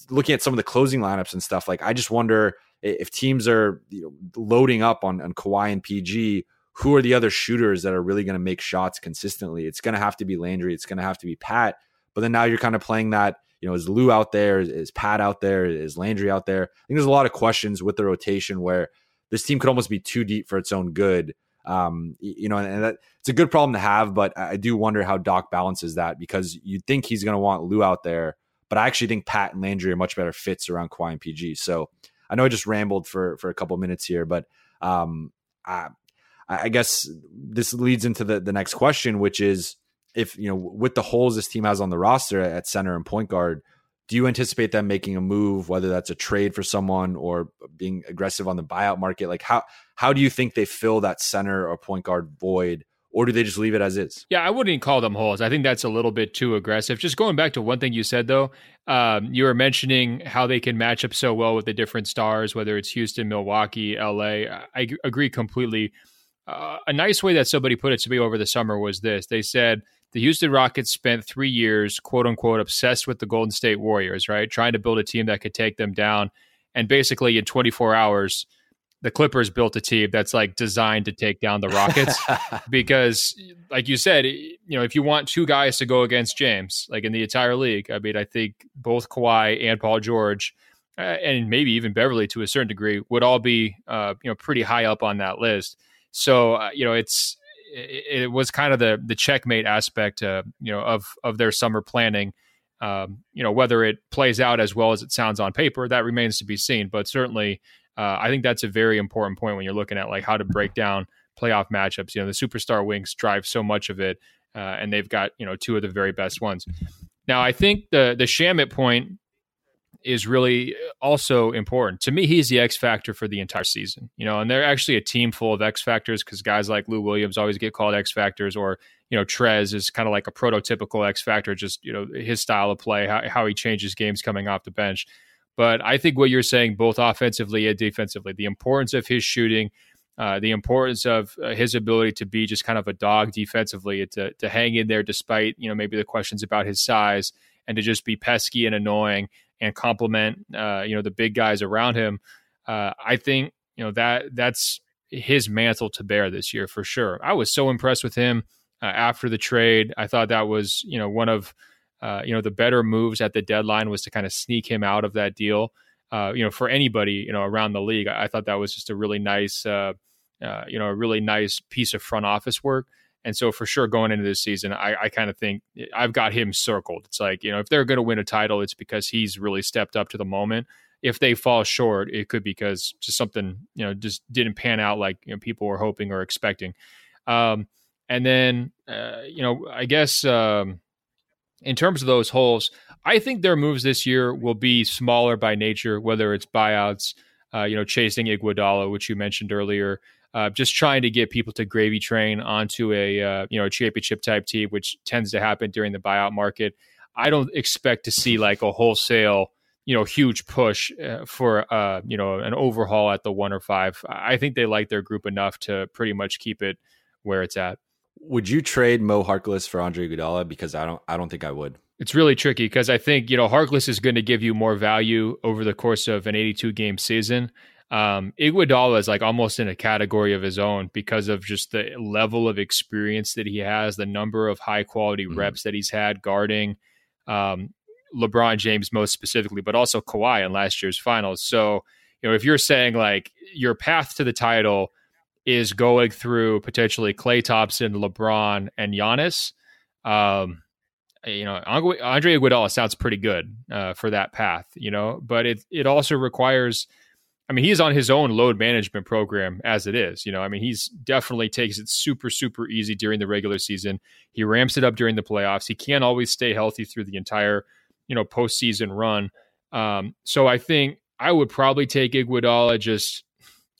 looking at some of the closing lineups and stuff. Like I just wonder if teams are, you know, loading up on, on Kawhi and P G, who are the other shooters that are really going to make shots consistently? It's going to have to be Landry. It's going to have to be Pat. But then now you're kind of playing that, you know, is Lou out there? Is, is Pat out there? Is Landry out there? I think there's a lot of questions with the rotation where this team could almost be too deep for its own good. Um, you know, and that, it's a good problem to have, but I do wonder how Doc balances that, because you'd think he's going to want Lou out there, but I actually think Pat and Landry are much better fits around Kawhi and P G. So I know I just rambled for, for a couple minutes here, but um, I, I guess this leads into the, the next question, which is, if, you know, with the holes this team has on the roster at center and point guard, do you anticipate them making a move, whether that's a trade for someone or being aggressive on the buyout market? Like how, how do you think they fill that center or point guard void, or do they just leave it as is? Yeah, I wouldn't call them holes. I think that's a little bit too aggressive. Just going back to one thing you said, though, um, you were mentioning how they can match up so well with the different stars, whether it's Houston, Milwaukee, L A. I agree completely. Uh, a nice way that somebody put it to me over the summer was this. They said the Houston Rockets spent three years, quote unquote, obsessed with the Golden State Warriors, right? Trying to build a team that could take them down. And basically in twenty-four hours, the Clippers built a team that's like designed to take down the Rockets because, like you said, you know, if you want two guys to go against James, like in the entire league, I mean, I think both Kawhi and Paul George uh, and maybe even Beverly to a certain degree would all be, uh, you know, pretty high up on that list. So, uh, you know, it's it, it was kind of the the checkmate aspect, uh, you know, of of their summer planning. Um, you know, whether it plays out as well as it sounds on paper, that remains to be seen. But certainly, uh, I think that's a very important point when you're looking at like how to break down playoff matchups. You know, the superstar wings drive so much of it, uh, and they've got, you know, two of the very best ones. Now, I think the the Shamet point is really also important. To me, he's the X factor for the entire season, you know, and they're actually a team full of X factors because guys like Lou Williams always get called X factors, or, you know, Trez is kind of like a prototypical X factor, just, you know, his style of play, how, how he changes games coming off the bench. But I think what you're saying, both offensively and defensively, the importance of his shooting, uh, the importance of uh, his ability to be just kind of a dog defensively, to to hang in there despite, you know, maybe the questions about his size, and to just be pesky and annoying and compliment, uh, you know, the big guys around him. Uh, I think, you know, that that's his mantle to bear this year for sure. I was so impressed with him uh, after the trade. I thought that was, you know, one of, uh, you know, the better moves at the deadline was to kind of sneak him out of that deal. Uh, you know, for anybody, you know, around the league, I, I thought that was just a really nice, uh, uh, you know, a really nice piece of front office work. And so for sure, going into this season, I, I kind of think I've got him circled. It's like, you know, if they're going to win a title, it's because he's really stepped up to the moment. If they fall short, it could be because just something, you know, just didn't pan out like, you know, people were hoping or expecting. Um, and then, uh, you know, I guess um, in terms of those holes, I think their moves this year will be smaller by nature, whether it's buyouts, uh, you know, chasing Iguodala, which you mentioned earlier, Uh, just trying to get people to gravy train onto a uh, you know, championship type team, which tends to happen during the buyout market. I don't expect to see like a wholesale, you know, huge push uh, for uh, you know, an overhaul at the one or five. I think they like their group enough to pretty much keep it where it's at. Would you trade Mo Harkless for Andre Iguodala? Because I don't, I don't think I would. It's really tricky because I think, you know, Harkless is going to give you more value over the course of an eighty-two game season. Um, Iguodala is like almost in a category of his own because of just the level of experience that he has, the number of high quality mm-hmm. reps that he's had guarding um, LeBron James most specifically, but also Kawhi in last year's finals. So, you know, if you're saying like your path to the title is going through potentially Klay Thompson, LeBron, and Giannis, um, you know, Andre Iguodala sounds pretty good uh, for that path, you know, but it it also requires, I mean, he's on his own load management program as it is, you know, I mean, he's definitely takes it super, super easy during the regular season. He ramps it up during the playoffs. He can't always stay healthy through the entire, you know, postseason run. Um, so I think I would probably take Iguodala just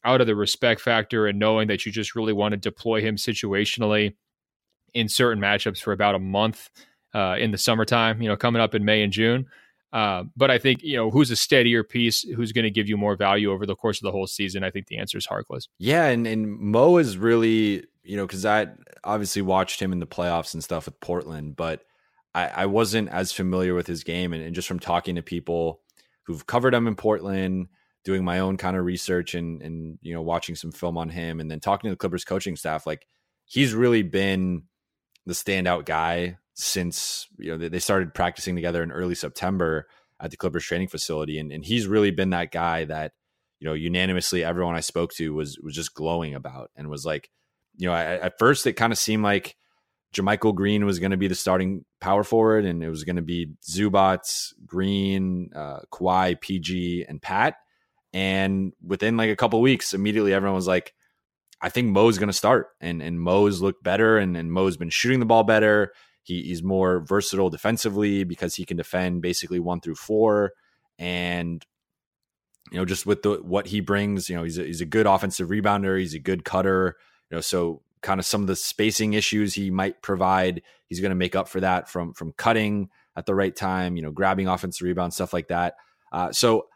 out of the respect factor and knowing that you just really want to deploy him situationally in certain matchups for about a month uh, in the summertime, you know, coming up in May and June. Uh, but I think, you know, who's a steadier piece, who's going to give you more value over the course of the whole season. I think the answer is Harkless. Yeah. And, and Mo is really, you know, because I obviously watched him in the playoffs and stuff with Portland, but I, I wasn't as familiar with his game. And, and just from talking to people who've covered him in Portland, doing my own kind of research and, and, you know, watching some film on him and then talking to the Clippers coaching staff, like he's really been the standout guy since, you know, they started practicing together in early September at the Clippers training facility. And, and he's really been that guy that, you know, unanimously everyone I spoke to was was just glowing about and was like, you know, I, at first it kind of seemed like Jermichael Green was going to be the starting power forward and it was going to be Zubac, Green, uh, Kawhi, P G, and Pat. And within like a couple of weeks, immediately everyone was like, I think Mo's going to start. And, and Mo's looked better and, and Mo's been shooting the ball better. He, he's more versatile defensively because he can defend basically one through four. And, you know, just with the, what he brings, you know, he's a, he's a good offensive rebounder. He's a good cutter, you know, so kind of some of the spacing issues he might provide, he's going to make up for that from, from cutting at the right time, you know, grabbing offensive rebounds, stuff like that. Uh, so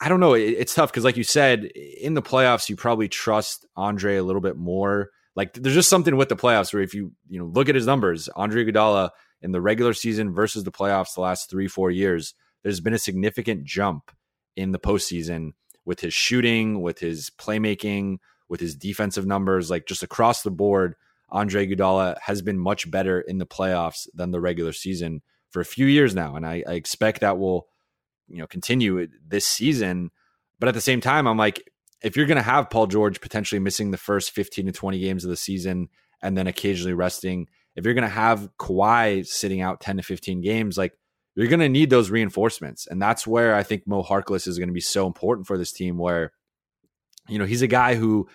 I don't know. It, it's tough. 'Cause like you said, in the playoffs, you probably trust Andre a little bit more. Like there's just something with the playoffs where if you, you know, look at his numbers, Andre Iguodala in the regular season versus the playoffs the last three, four years, there's been a significant jump in the postseason with his shooting, with his playmaking, with his defensive numbers, like just across the board, Andre Iguodala has been much better in the playoffs than the regular season for a few years now. And I, I expect that will, you know, continue this season. But at the same time, I'm like, if you're going to have Paul George potentially missing the first fifteen to twenty games of the season and then occasionally resting, if you're going to have Kawhi sitting out ten to fifteen games, like you're going to need those reinforcements. And that's where I think Mo Harkless is going to be so important for this team, where, you know, he's a guy who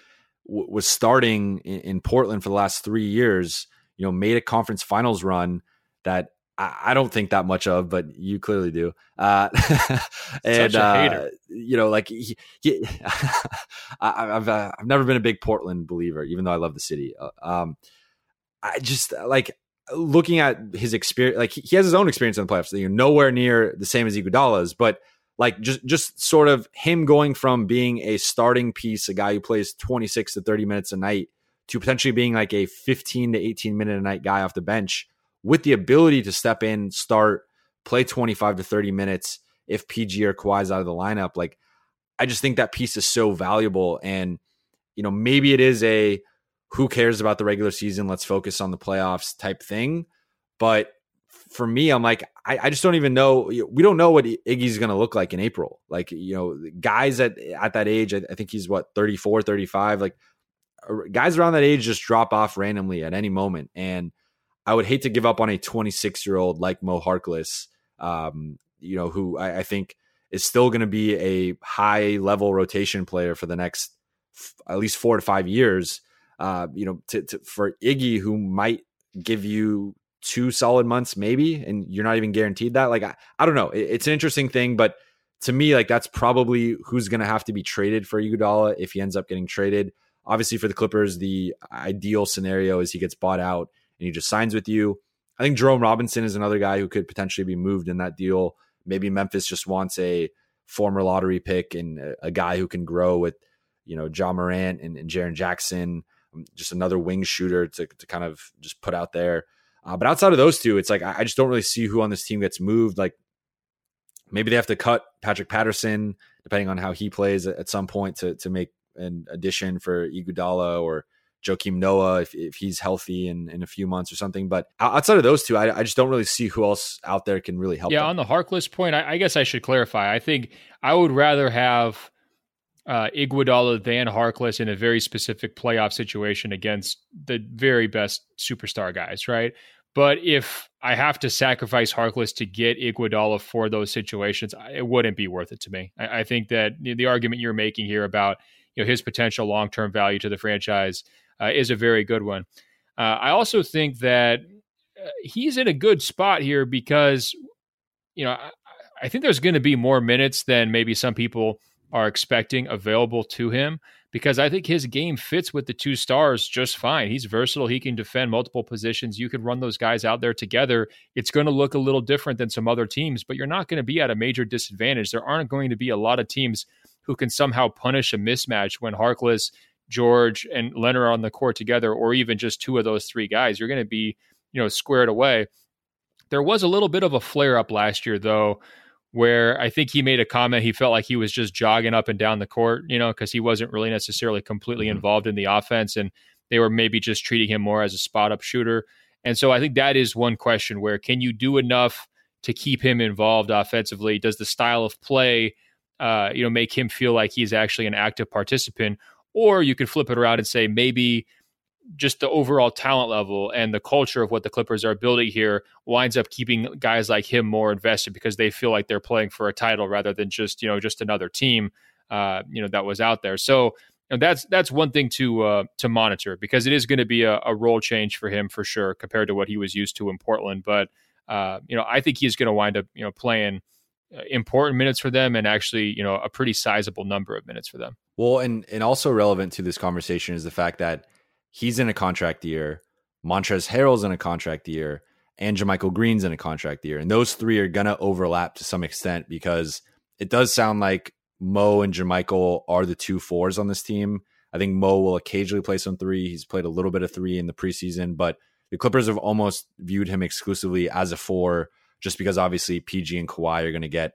w- was starting in, in Portland for the last three years, you know, made a conference finals run that I, I don't think that much of, but you clearly do. Uh, and, Such a hater. Uh, you know, like he, he, I, I've, uh, I've never been a big Portland believer, even though I love the city. Uh, um, I just like, looking at his experience, like he has his own experience in the playoffs, you know, nowhere near the same as Iguodala's, but like just, just sort of him going from being a starting piece, a guy who plays twenty-six to thirty minutes a night, to potentially being like a fifteen to eighteen minute a night guy off the bench with the ability to step in, start, play twenty-five to thirty minutes if P G or Kawhi's out of the lineup. Like, I just think that piece is so valuable. And, you know, maybe it is a, who cares about the regular season, let's focus on the playoffs type thing. But for me, I'm like, I, I just don't even know. We don't know what Iggy's going to look like in April. Like, you know, guys at, at that age, I, I think he's what, thirty-four, thirty-five, like guys around that age just drop off randomly at any moment. And I would hate to give up on a twenty-six year old like Mo Harkless, um, you know, who I, I think is still going to be a high level rotation player for the next f- at least four to five years. Uh, you know, to, to, for Iggy, who might give you two solid months, maybe, and you're not even guaranteed that. Like, I, I don't know. It, it's an interesting thing, but to me, like, that's probably who's going to have to be traded for Iguodala if he ends up getting traded. Obviously, for the Clippers, the ideal scenario is he gets bought out and he just signs with you. I think Jerome Robinson is another guy who could potentially be moved in that deal. Maybe Memphis just wants a former lottery pick and a, a guy who can grow with, you know, Ja Morant and, and Jaren Jackson. Just another wing shooter to, to kind of just put out there. Uh, but outside of those two, it's like, I, I just don't really see who on this team gets moved. Like, maybe they have to cut Patrick Patterson, depending on how he plays at some point, to, to make an addition for Iguodala or Joakim Noah if, if he's healthy in, in a few months or something. But outside of those two, I, I just don't really see who else out there can really help. Yeah. Them. On the Harkless point, I, I guess I should clarify. I think I would rather have Uh, Iguodala than Harkless in a very specific playoff situation against the very best superstar guys, right? But if I have to sacrifice Harkless to get Iguodala for those situations, it wouldn't be worth it to me. I, I think that the argument you're making here about, you know, his potential long-term value to the franchise uh, is a very good one. Uh, I also think that he's in a good spot here because, you know, I, I think there's going to be more minutes than maybe some people are expecting available to him, because I think his game fits with the two stars just fine. He's versatile. He can defend multiple positions. You could run those guys out there together. It's going to look a little different than some other teams, but you're not going to be at a major disadvantage. There aren't going to be a lot of teams who can somehow punish a mismatch when Harkless, George, and Leonard are on the court together, or even just two of those three guys. You're going to be, you know, squared away. There was a little bit of a flare-up last year, though, where I think he made a comment, he felt like he was just jogging up and down the court, you know, because he wasn't really necessarily completely mm-hmm. involved in the offense, and they were maybe just treating him more as a spot-up shooter. And so I think that is one question, where can you do enough to keep him involved offensively? Does the style of play, uh, you know, make him feel like he's actually an active participant? Or you could flip it around and say maybe just the overall talent level and the culture of what the Clippers are building here winds up keeping guys like him more invested, because they feel like they're playing for a title rather than just, you know, just another team, uh, you know, that was out there. So, you know, that's, that's one thing to, uh, to monitor, because it is going to be a, a role change for him for sure, compared to what he was used to in Portland. But, uh, you know, I think he's going to wind up, you know, playing important minutes for them, and actually, you know, a pretty sizable number of minutes for them. Well, and, and also relevant to this conversation is the fact that he's in a contract year, Montrezl Harrell's in a contract year, and Jermichael Green's in a contract year. And those three are going to overlap to some extent, because it does sound like Mo and Jermichael are the two fours on this team. I think Mo will occasionally play some three. He's played a little bit of three in the preseason, but the Clippers have almost viewed him exclusively as a four, just because obviously P G and Kawhi are going to get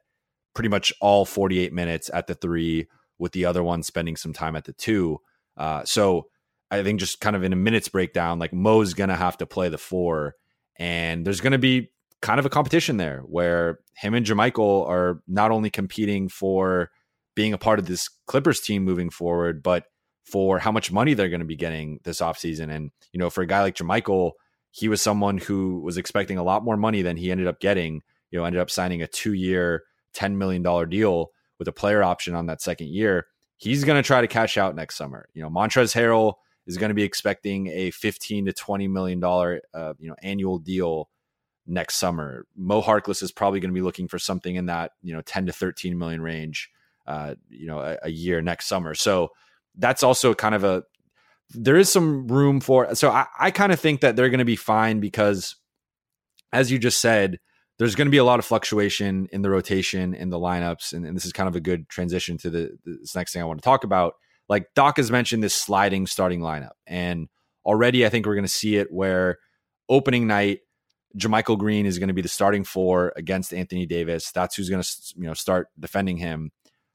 pretty much all forty-eight minutes at the three, with the other one spending some time at the two. Uh, so I think just kind of in a minutes breakdown, like Mo's going to have to play the four, and there's going to be kind of a competition there where him and Jermichael are not only competing for being a part of this Clippers team moving forward, but for how much money they're going to be getting this offseason. And, you know, for a guy like Jermichael, he was someone who was expecting a lot more money than he ended up getting. you know, ended up signing a two-year, ten million dollars deal with a player option on that second year. He's going to try to cash out next summer. You know, Montrezl Harrell is going to be expecting a fifteen to twenty million dollars, uh, you know, annual deal next summer. Mo Harkless is probably going to be looking for something in that, you know, ten to thirteen million range, uh, you know, a, a year next summer. So that's also kind of a, there is some room for, so I, I kind of think that they're going to be fine because, as you just said, there's going to be a lot of fluctuation in the rotation, in the lineups. And, and this is kind of a good transition to the, this next thing I want to talk about. Like Doc has mentioned, this sliding starting lineup. And already I think we're going to see it where opening night, Jermichael Green is going to be the starting four against Anthony Davis. That's who's going to, you know, start defending him.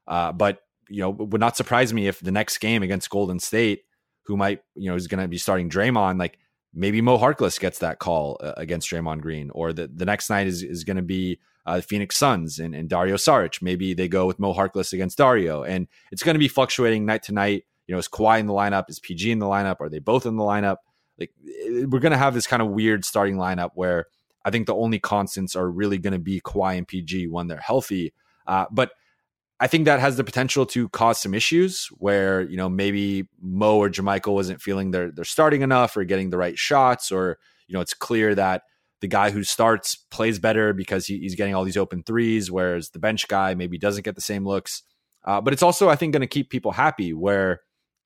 Uh, but, you know, it would not surprise me if the next game against Golden State, who might, you know, is going to be starting Draymond, like maybe Mo Harkless gets that call uh, against Draymond Green, or the, the next night is, is going to be uh, the Phoenix Suns and, and Dario Saric. Maybe they go with Mo Harkless against Dario, and it's going to be fluctuating night to night. You know, is Kawhi in the lineup? Is P G in the lineup? Are they both in the lineup? Like, we're going to have this kind of weird starting lineup where I think the only constants are really going to be Kawhi and P G when they're healthy. Uh, but I think that has the potential to cause some issues where, you know, maybe Mo or Jermichael wasn't feeling they're, they're starting enough or getting the right shots, or, you know, it's clear that the guy who starts plays better because he, he's getting all these open threes, whereas the bench guy maybe doesn't get the same looks. Uh, but it's also, I think, going to keep people happy where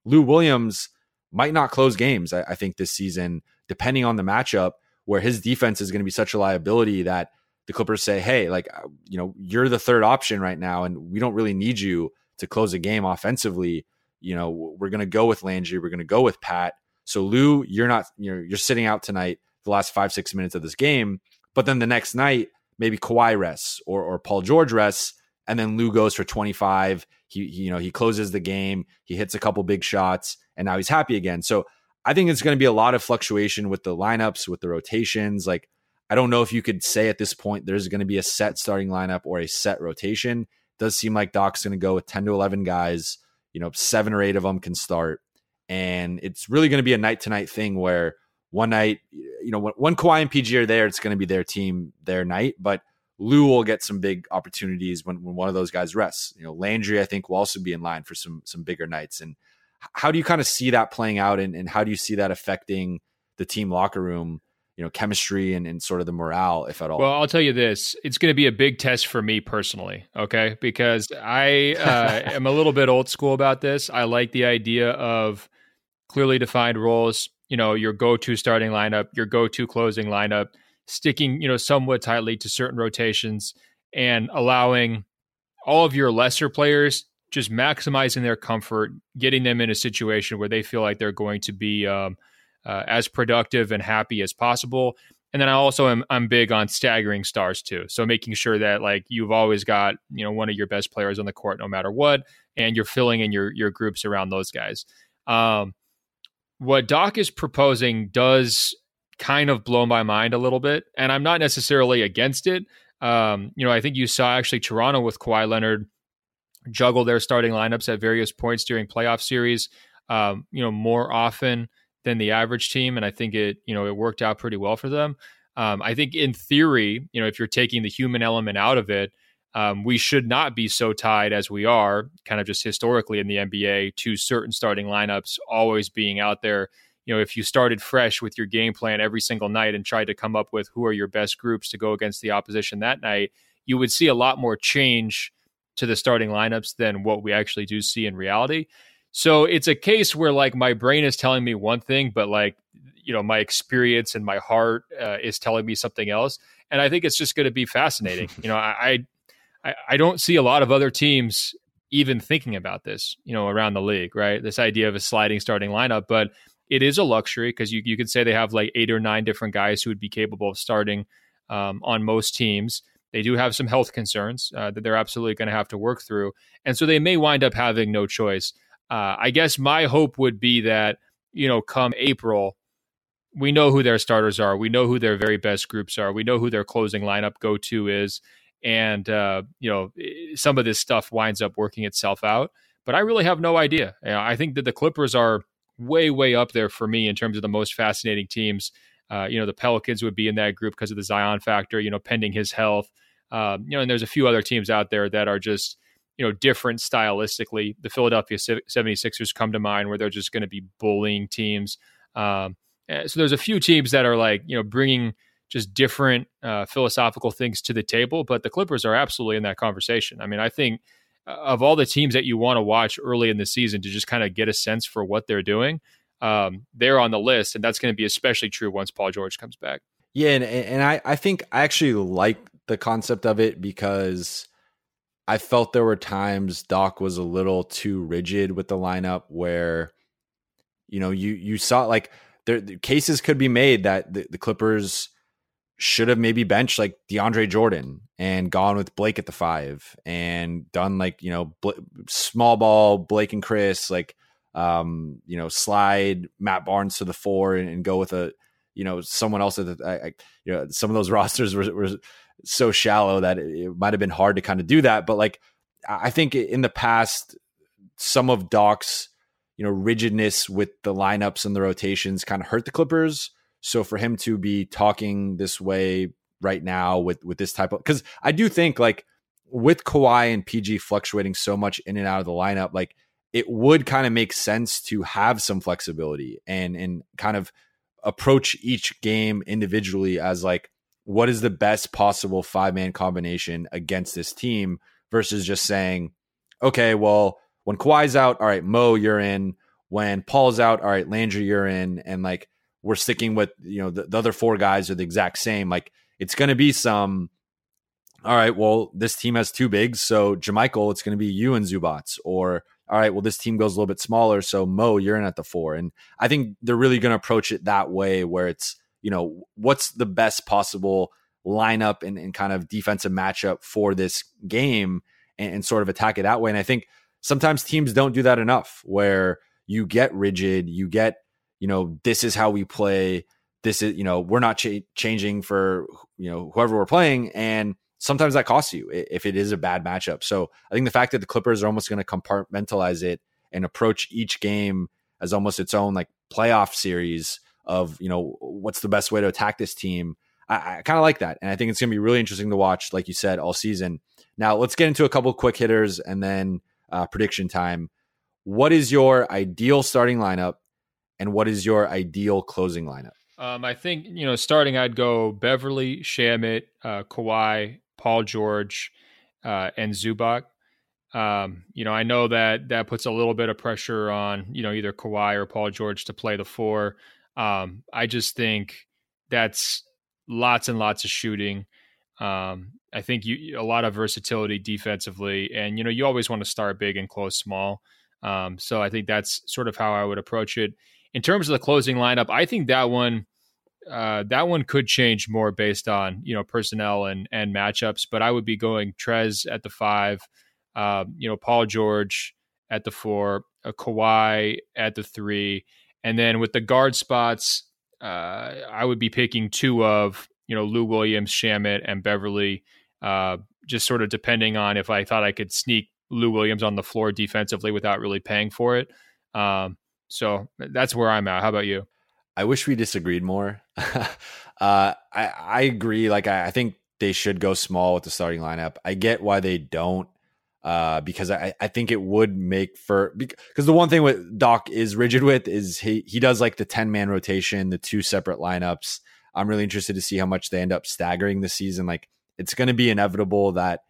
Lou Williams might not close games, I, I think, this season, depending on the matchup, where his defense is going to be such a liability that the Clippers say, hey, like, you know, you're the third option right now, and we don't really need you to close a game offensively. You know, we're going to go with Landry. We're going to go with Pat. So Lou, you're not, you know, you're sitting out tonight the last five, six minutes of this game, but then the next night, maybe Kawhi rests or, or Paul George rests. And then Lou goes for twenty-five. He, he, you know, he closes the game. He hits a couple big shots, and now he's happy again. So I think it's going to be a lot of fluctuation with the lineups, with the rotations. Like, I don't know if you could say at this point there's going to be a set starting lineup or a set rotation. It does seem like Doc's going to go with ten to eleven guys. You know, seven or eight of them can start, and it's really going to be a night to night thing where one night, you know, when, when Kawhi and P G are there, it's going to be their team, their night, but Lou will get some big opportunities when, when one of those guys rests. You know, Landry, I think, will also be in line for some some bigger nights. And how do you kind of see that playing out, and, and how do you see that affecting the team locker room, you know, chemistry and, and sort of the morale, if at all? Well, I'll tell you this. It's going to be a big test for me personally, okay? Because I uh, am a little bit old school about this. I like the idea of clearly defined roles, you know, your go-to starting lineup, your go-to closing lineup, sticking, you know, somewhat tightly to certain rotations and allowing all of your lesser players, just maximizing their comfort, getting them in a situation where they feel like they're going to be um, uh, as productive and happy as possible. And then I also am I'm big on staggering stars too. So making sure that, like, you've always got, you know, one of your best players on the court no matter what, and you're filling in your your groups around those guys. Um, what Doc is proposing does kind of blow my mind a little bit, and I'm not necessarily against it. Um, you know, I think you saw actually Toronto with Kawhi Leonard juggle their starting lineups at various points during playoff series, um, you know, more often than the average team. And I think it, you know, it worked out pretty well for them. Um, I think in theory, you know, if you're taking the human element out of it, um, we should not be so tied as we are kind of just historically in the N B A to certain starting lineups always being out there. You know, if you started fresh with your game plan every single night and tried to come up with who are your best groups to go against the opposition that night, you would see a lot more change to the starting lineups than what we actually do see in reality. So it's a case where, like, my brain is telling me one thing, but, like, you know, my experience and my heart uh, is telling me something else. And I think it's just going to be fascinating. You know, I, I I don't see a lot of other teams even thinking about this, you know, around the league, right? This idea of a sliding starting lineup, but it is a luxury because you, you could say they have like eight or nine different guys who would be capable of starting um, on most teams. They do have some health concerns uh, that they're absolutely going to have to work through. And so they may wind up having no choice. Uh, I guess my hope would be that, you know, come April, we know who their starters are. We know who their very best groups are. We know who their closing lineup go-to is. And, uh, you know, some of this stuff winds up working itself out. But I really have no idea. You know, I think that the Clippers are way, way up there for me in terms of the most fascinating teams. Uh, you know, the Pelicans would be in that group because of the Zion factor, you know, pending his health. Um, you know, and there's a few other teams out there that are just, you know, different stylistically. The Philadelphia seventy-sixers come to mind, where they're just going to be bullying teams. Um, so there's a few teams that are like, you know, bringing just different uh, philosophical things to the table, but the Clippers are absolutely in that conversation. I mean, I think of all the teams that you want to watch early in the season to just kind of get a sense for what they're doing, um, they're on the list, and that's going to be especially true once Paul George comes back. Yeah, and, and I, I think I actually like the concept of it because I felt there were times Doc was a little too rigid with the lineup where, you know, you you saw like there the cases could be made that the, the Clippers should have maybe benched like DeAndre Jordan and gone with Blake at the five and done like, you know, bl- small ball, Blake and Chris, like, um, you know, slide Matt Barnes to the four and, and go with a, you know, someone else that I, I, you know, some of those rosters were, were so shallow that it, it might've been hard to kind of do that. But like, I think in the past, some of Doc's, you know, rigidness with the lineups and the rotations kind of hurt the Clippers. So for him to be talking this way right now with, with this type of, because I do think like with Kawhi and P G fluctuating so much in and out of the lineup, like it would kind of make sense to have some flexibility and and kind of approach each game individually as like, what is the best possible five-man combination against this team versus just saying, okay, well, when Kawhi's out, all right, Mo, you're in. When Paul's out, all right, Landry, you're in. And like, we're sticking with, you know, the, the other four guys are the exact same. Like it's going to be some, all right, well, this team has two bigs. So Jermichael, it's going to be you and Zubac, or all right, well, this team goes a little bit smaller. So Mo, you're in at the four. And I think they're really going to approach it that way where it's, you know, what's the best possible lineup and, and kind of defensive matchup for this game and, and sort of attack it that way. And I think sometimes teams don't do that enough where you get rigid, you get, you know, this is how we play. This is, you know, we're not ch- changing for, you know, whoever we're playing. And sometimes that costs you if it is a bad matchup. So I think the fact that the Clippers are almost going to compartmentalize it and approach each game as almost its own like playoff series of, you know, what's the best way to attack this team. I, I kind of like that. And I think it's going to be really interesting to watch, like you said, all season. Now let's get into a couple of quick hitters and then uh, prediction time. What is your ideal starting lineup? And what is your ideal closing lineup? Um, I think, you know, starting, I'd go Beverly, Shamet, uh, Kawhi, Paul George, uh, and Zubac. Um, you know, I know that that puts a little bit of pressure on, you know, either Kawhi or Paul George to play the four. Um, I just think that's lots and lots of shooting. Um, I think you a lot of versatility defensively. And, you know, you always want to start big and close small. Um, so I think that's sort of how I would approach it. In terms of the closing lineup, I think that one uh, that one could change more based on, you know, personnel and and matchups. But I would be going Trez at the five, um, you know, Paul George at the four, uh, Kawhi at the three, and then with the guard spots, uh, I would be picking two of, you know, Lou Williams, Shamet, and Beverly, uh, just sort of depending on if I thought I could sneak Lou Williams on the floor defensively without really paying for it. Um, So that's where I'm at. How about you? I wish we disagreed more. uh, I, I agree. Like, I, I think they should go small with the starting lineup. I get why they don't, uh, because I, I think it would make for, because the one thing with Doc is rigid with is he, he does like the ten man rotation, the two separate lineups. I'm really interested to see how much they end up staggering this season. Like, it's going to be inevitable that,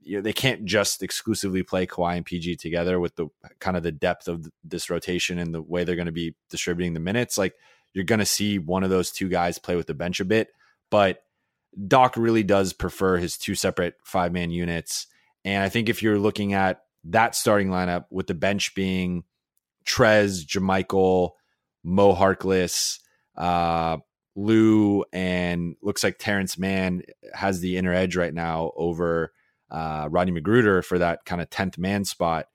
you know, they can't just exclusively play Kawhi and P G together with the kind of the depth of th- this rotation and the way they're going to be distributing the minutes. Like, you're going to see one of those two guys play with the bench a bit, but Doc really does prefer his two separate five man units. And I think if you're looking at that starting lineup with the bench being Trez, Jermichael, Mo Harkless, uh, Lou, and looks like Terrence Mann has the inner edge right now over Uh, Rodney Magruder for that kind of tenth man spot,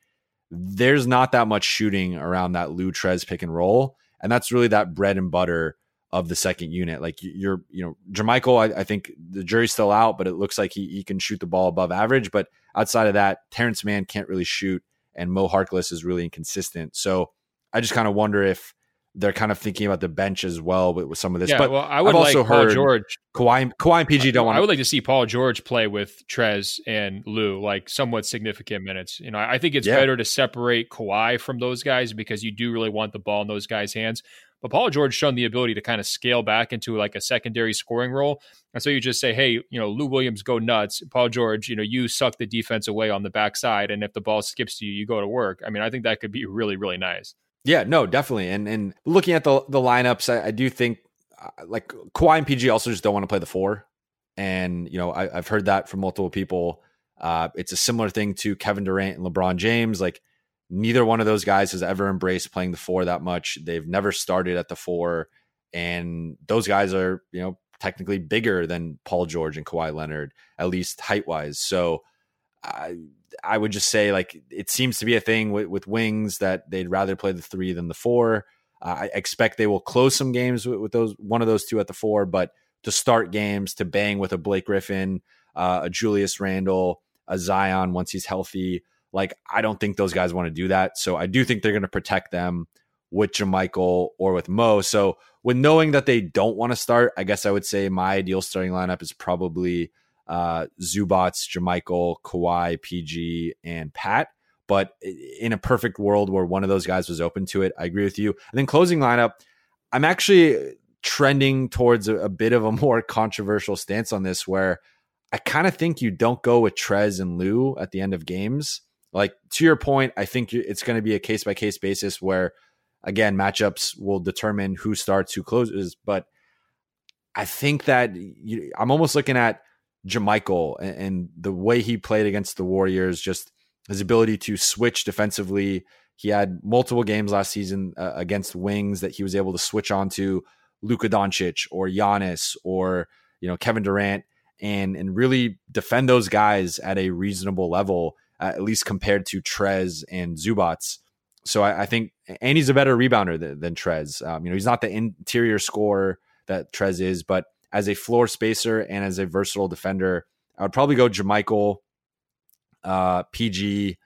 there's not that much shooting around that Lou Trez pick and roll. And that's really that bread and butter of the second unit. Like, you're, you know, Jermichael, I, I think the jury's still out, but it looks like he, he can shoot the ball above average. But outside of that, Terrence Mann can't really shoot, and Mo Harkless is really inconsistent. So I just kind of wonder if they're kind of thinking about the bench as well with, with some of this. Yeah, but well, I would I've like also Paul heard George, Kawhi, Kawhi and P G don't want. I would like to see Paul George play with Trez and Lou, like somewhat significant minutes. You know, I think it's yeah. better to separate Kawhi from those guys because you do really want the ball in those guys' hands. But Paul George shown the ability to kind of scale back into like a secondary scoring role. And so you just say, hey, you know, Lou Williams, go nuts. Paul George, you know, you suck the defense away on the backside. And if the ball skips to you, you go to work. I mean, I think that could be really, really nice. Yeah, no, definitely. And and looking at the the lineups, I, I do think uh, like Kawhi and P G also just don't want to play the four. And, you know, I, I've heard that from multiple people. Uh, it's a similar thing to Kevin Durant and LeBron James. Like neither one of those guys has ever embraced playing the four that much. They've never started at the four. And those guys are, you know, technically bigger than Paul George and Kawhi Leonard, at least height wise. So I, I would just say like, it seems to be a thing with, with wings that they'd rather play the three than the four. Uh, I expect they will close some games with, with those, one of those two at the four, but to start games, to bang with a Blake Griffin, uh, a Julius Randle, a Zion, once he's healthy, like, I don't think those guys want to do that. So I do think they're going to protect them with Jermichael or with Mo. So with knowing that they don't want to start, I guess I would say my ideal starting lineup is probably uh, Zubac, Jermichael, Kawhi, P G, and Pat. But in a perfect world where one of those guys was open to it, I agree with you. And then closing lineup, I'm actually trending towards a, a bit of a more controversial stance on this, where I kind of think you don't go with Trez and Lou at the end of games. Like, to your point, I think it's going to be a case-by-case basis where, again, matchups will determine who starts, who closes. But I think that you, I'm almost looking at Jermichael and, and the way he played against the Warriors, just his ability to switch defensively. He had multiple games last season uh, against wings that he was able to switch on to Luka Doncic or Giannis or, you know, Kevin Durant and and really defend those guys at a reasonable level. Uh, at least compared to Trez and Zubac. So I, I think, and he's a better rebounder th- than Trez. Um, you know, he's not the interior scorer that Trez is, but as a floor spacer and as a versatile defender, I would probably go Jermichael, uh, P G,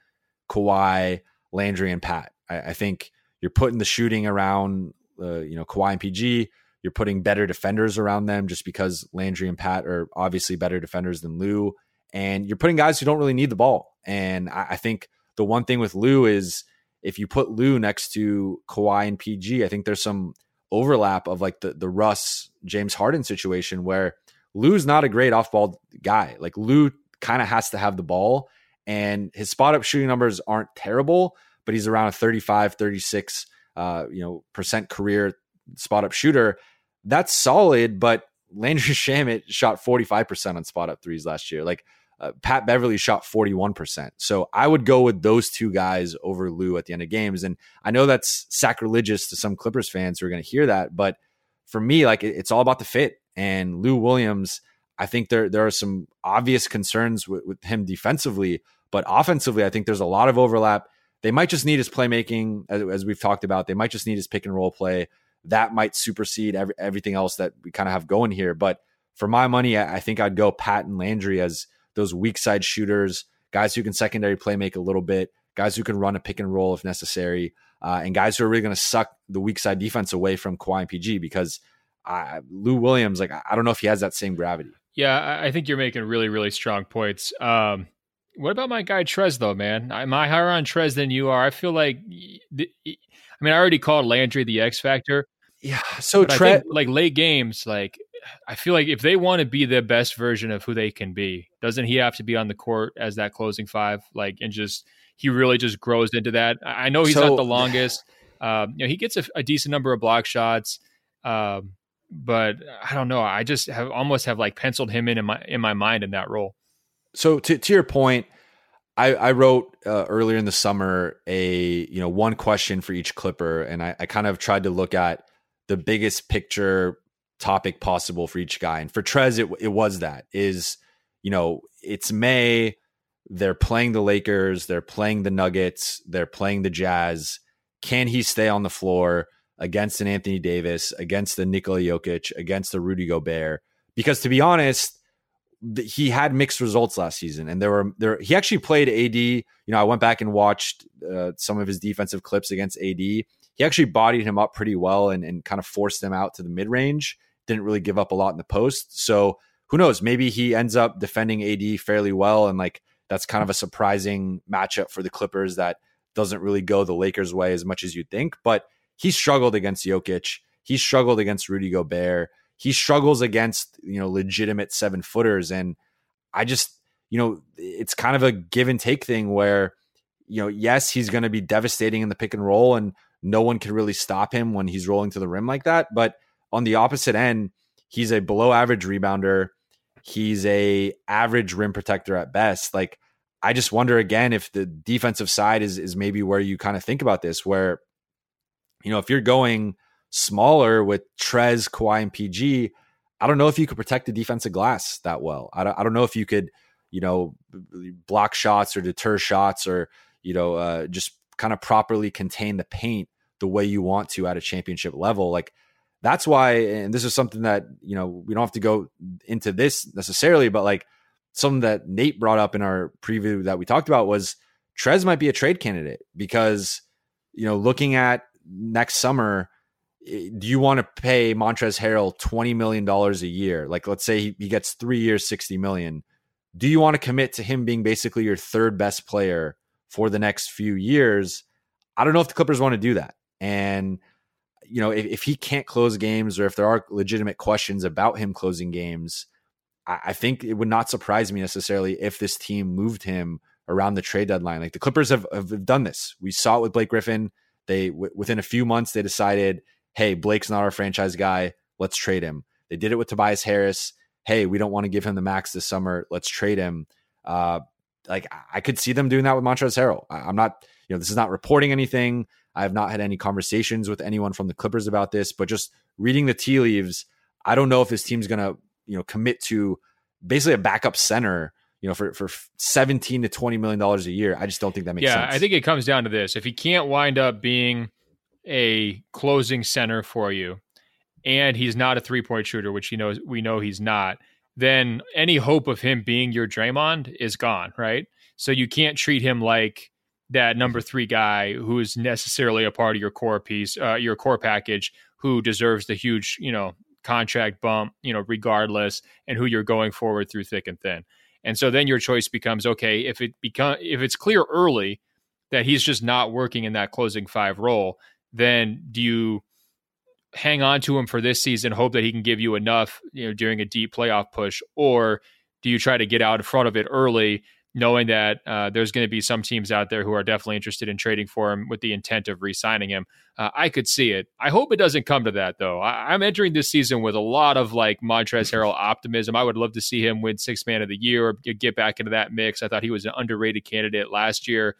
Kawhi, Landry, and Pat. I, I think you're putting the shooting around, uh, you know, Kawhi and P G. You're putting better defenders around them just because Landry and Pat are obviously better defenders than Lou. And you're putting guys who don't really need the ball. And I, I think the one thing with Lou is if you put Lou next to Kawhi and P G, I think there's some overlap of like the, the Russ James Harden situation where Lou's not a great off-ball guy. Like Lou kind of has to have the ball and his spot-up shooting numbers aren't terrible, but he's around a thirty-five, thirty-six uh, you know, percent career spot-up shooter. That's solid, but Landry Shamet shot forty-five percent on spot-up threes last year. Like uh, Pat Beverly shot forty-one percent. So I would go with those two guys over Lou at the end of games. And I know that's sacrilegious to some Clippers fans who are going to hear that, but for me, like it, it's all about the fit. And Lou Williams, I think there there are some obvious concerns with, with him defensively, but offensively, I think there's a lot of overlap. They might just need his playmaking, as, as we've talked about. They might just need his pick and roll play. That might supersede every, everything else that we kind of have going here. But for my money, I, I think I'd go Pat and Landry as those weak side shooters, guys who can secondary play make a little bit, guys who can run a pick and roll if necessary, uh, and guys who are really going to suck the weak side defense away from Kawhi and P G because uh, Lou Williams, like I don't know if he has that same gravity. Yeah, I think you're making really, really strong points. Um, what about my guy Trez, though, man? Am I higher on Trez than you are? I feel like, the, I mean, I already called Landry the X Factor. Yeah. So Trez, like late games, like I feel like if they want to be the best version of who they can be, doesn't he have to be on the court as that closing five? Like, and just, he really just grows into that. I know he's so, not the longest. Um, you know, he gets a, a decent number of block shots, um, but I don't know. I just have almost have like penciled him in, in my, in my mind in that role. So to, to your point, I, I wrote uh, earlier in the summer, a, you know, one question for each Clipper. And I, I kind of tried to look at the biggest picture topic possible for each guy. And for Trez, it, it was that is, you know, it's May, they're playing the Lakers, they're playing the Nuggets, they're playing the Jazz. Can he stay on the floor against an Anthony Davis, against the Nikola Jokic, against the Rudy Gobert? Because to be honest, he had mixed results last season, and there were there. He actually played A D. You know, I went back and watched uh, some of his defensive clips against A D. He he actually bodied him up pretty well and, and kind of forced them out to the mid-range. Didn't really give up a lot in the post. So who knows? Maybe he ends up defending A D fairly well. And like, that's kind of a surprising matchup for the Clippers that doesn't really go the Lakers' way as much as you'd think. But he struggled against Jokic. He struggled against Rudy Gobert. He struggles against, you know, legitimate seven footers. And I just, you know, it's kind of a give and take thing where, you know, yes, he's going to be devastating in the pick and roll and no one can really stop him when he's rolling to the rim like that. But on the opposite end, he's a below average rebounder. He's a average rim protector at best. Like, I just wonder again, if the defensive side is, is maybe where you kind of think about this, where, you know, if you're going smaller with Trez, Kawhi, and P G, I don't know if you could protect the defensive glass that well. I don't, I don't know if you could, you know, block shots or deter shots or, you know, uh, just kind of properly contain the paint the way you want to at a championship level. Like, that's why, and this is something that, you know, we don't have to go into this necessarily, but like something that Nate brought up in our preview that we talked about was Trez might be a trade candidate because, you know, looking at next summer, do you want to pay Montrezl Harrell twenty million dollars a year? Like, let's say he gets three years, sixty million. Do you want to commit to him being basically your third best player for the next few years? I don't know if the Clippers want to do that. And, you know, if, if he can't close games or if there are legitimate questions about him closing games, I, I think it would not surprise me necessarily if this team moved him around the trade deadline. Like, the Clippers have, have done this. We saw it with Blake Griffin. They w- within a few months, they decided, hey, Blake's not our franchise guy. Let's trade him. They did it with Tobias Harris. Hey, we don't want to give him the max this summer. Let's trade him. Uh, like, I could see them doing that with Montrezl Harrell. I'm not, you know, this is not reporting anything. I have not had any conversations with anyone from the Clippers about this, but just reading the tea leaves, I don't know if this team's going to, you know, commit to basically a backup center, you know, for, for seventeen to twenty million dollars a year. I just don't think that makes yeah, sense. Yeah, I think it comes down to this. If he can't wind up being a closing center for you and he's not a three-point shooter, which he knows, we know he's not, then any hope of him being your Draymond is gone, right? So you can't treat him like that number three guy who is necessarily a part of your core piece, uh, your core package, who deserves the huge, you know, contract bump, you know, regardless, and who you're going forward through thick and thin. And so then your choice becomes, okay, if it become if it's clear early that he's just not working in that closing five role, then do you hang on to him for this season, hope that he can give you enough, you know, during a deep playoff push, or do you try to get out in front of it early, knowing that uh, there's going to be some teams out there who are definitely interested in trading for him with the intent of re-signing him? Uh, I could see it. I hope it doesn't come to that, though. I- I'm entering this season with a lot of, like, Montrezl Harrell optimism. I would love to see him win Sixth Man of the Year or get back into that mix. I thought he was an underrated candidate last year.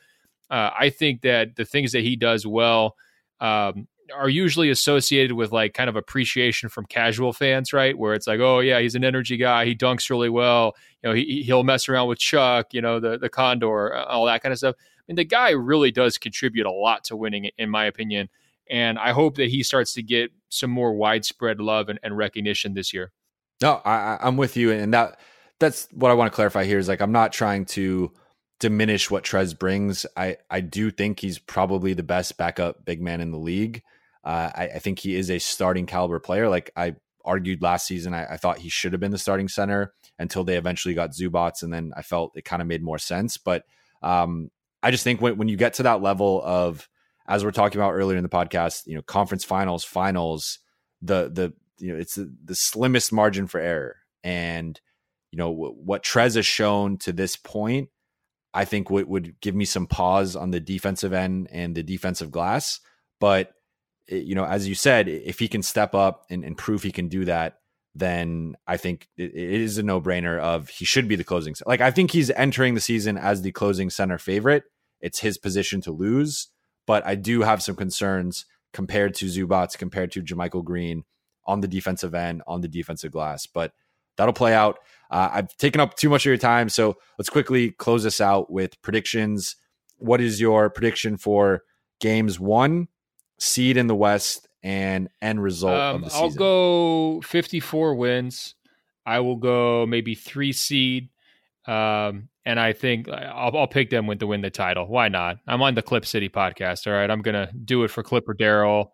Uh, I think that the things that he does well um, are usually associated with, like, kind of appreciation from casual fans, right? Where it's like, oh yeah, he's an energy guy. He dunks really well. You know, he, he'll mess around with Chuck, you know, the, the Condor, all that kind of stuff. And the guy really does contribute a lot to winning, in my opinion. And I hope that he starts to get some more widespread love and, and recognition this year. No, I, I'm with you. And that that's what I want to clarify here is, like, I'm not trying to diminish what Trez brings. I, I do think he's probably the best backup big man in the league. Uh, I, I think he is a starting caliber player. Like I argued last season, I, I thought he should have been the starting center until they eventually got Zubac, and then I felt it kind of made more sense. But um, I just think when, when you get to that level of, as we're talking about earlier in the podcast, you know, conference finals, finals, the the you know, it's the, the slimmest margin for error, and you know w- what Trez has shown to this point, I think w- would give me some pause on the defensive end and the defensive glass, but. You know, as you said, if he can step up and, and prove he can do that, then I think it, it is a no-brainer of he should be the closing. Like, I think he's entering the season as the closing center favorite. It's his position to lose, but I do have some concerns compared to Zubac, compared to Jermichael Green on the defensive end, on the defensive glass, but that'll play out. Uh, I've taken up too much of your time, so let's quickly close this out with predictions. What is your prediction for games one? Seed in the West and end result um, of the season? I'll go fifty-four wins. I will go maybe three seed. Um, and I think I'll, I'll pick them with to win the title. Why not? I'm on the Clip City podcast. All right. I'm going to do it for Clipper Daryl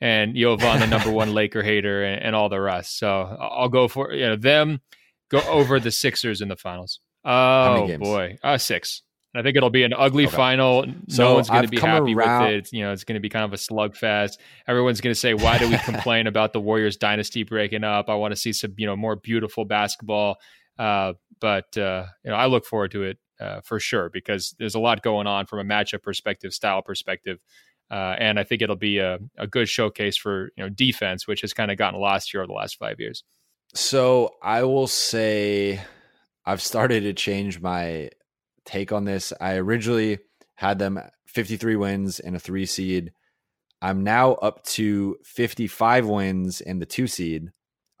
and Yovan, the number one Laker hater, and, and all the rest. So I'll go for you know them go over the Sixers in the finals. Oh boy. Uh, six. I think it'll be an ugly okay. final. No so one's going to be happy around- with it. It's, you know, it's going to be kind of a slugfest. Everyone's going to say, "Why do we complain about the Warriors dynasty breaking up? I want to see some, you know, more beautiful basketball." Uh, but uh, you know, I look forward to it uh, for sure because there's a lot going on from a matchup perspective, style perspective, uh, and I think it'll be a, a good showcase for you know defense, which has kind of gotten lost here over the last five years. So I will say, I've started to change my take on this. I originally had them fifty-three wins and a three seed. I'm now up to fifty-five wins and the two seed.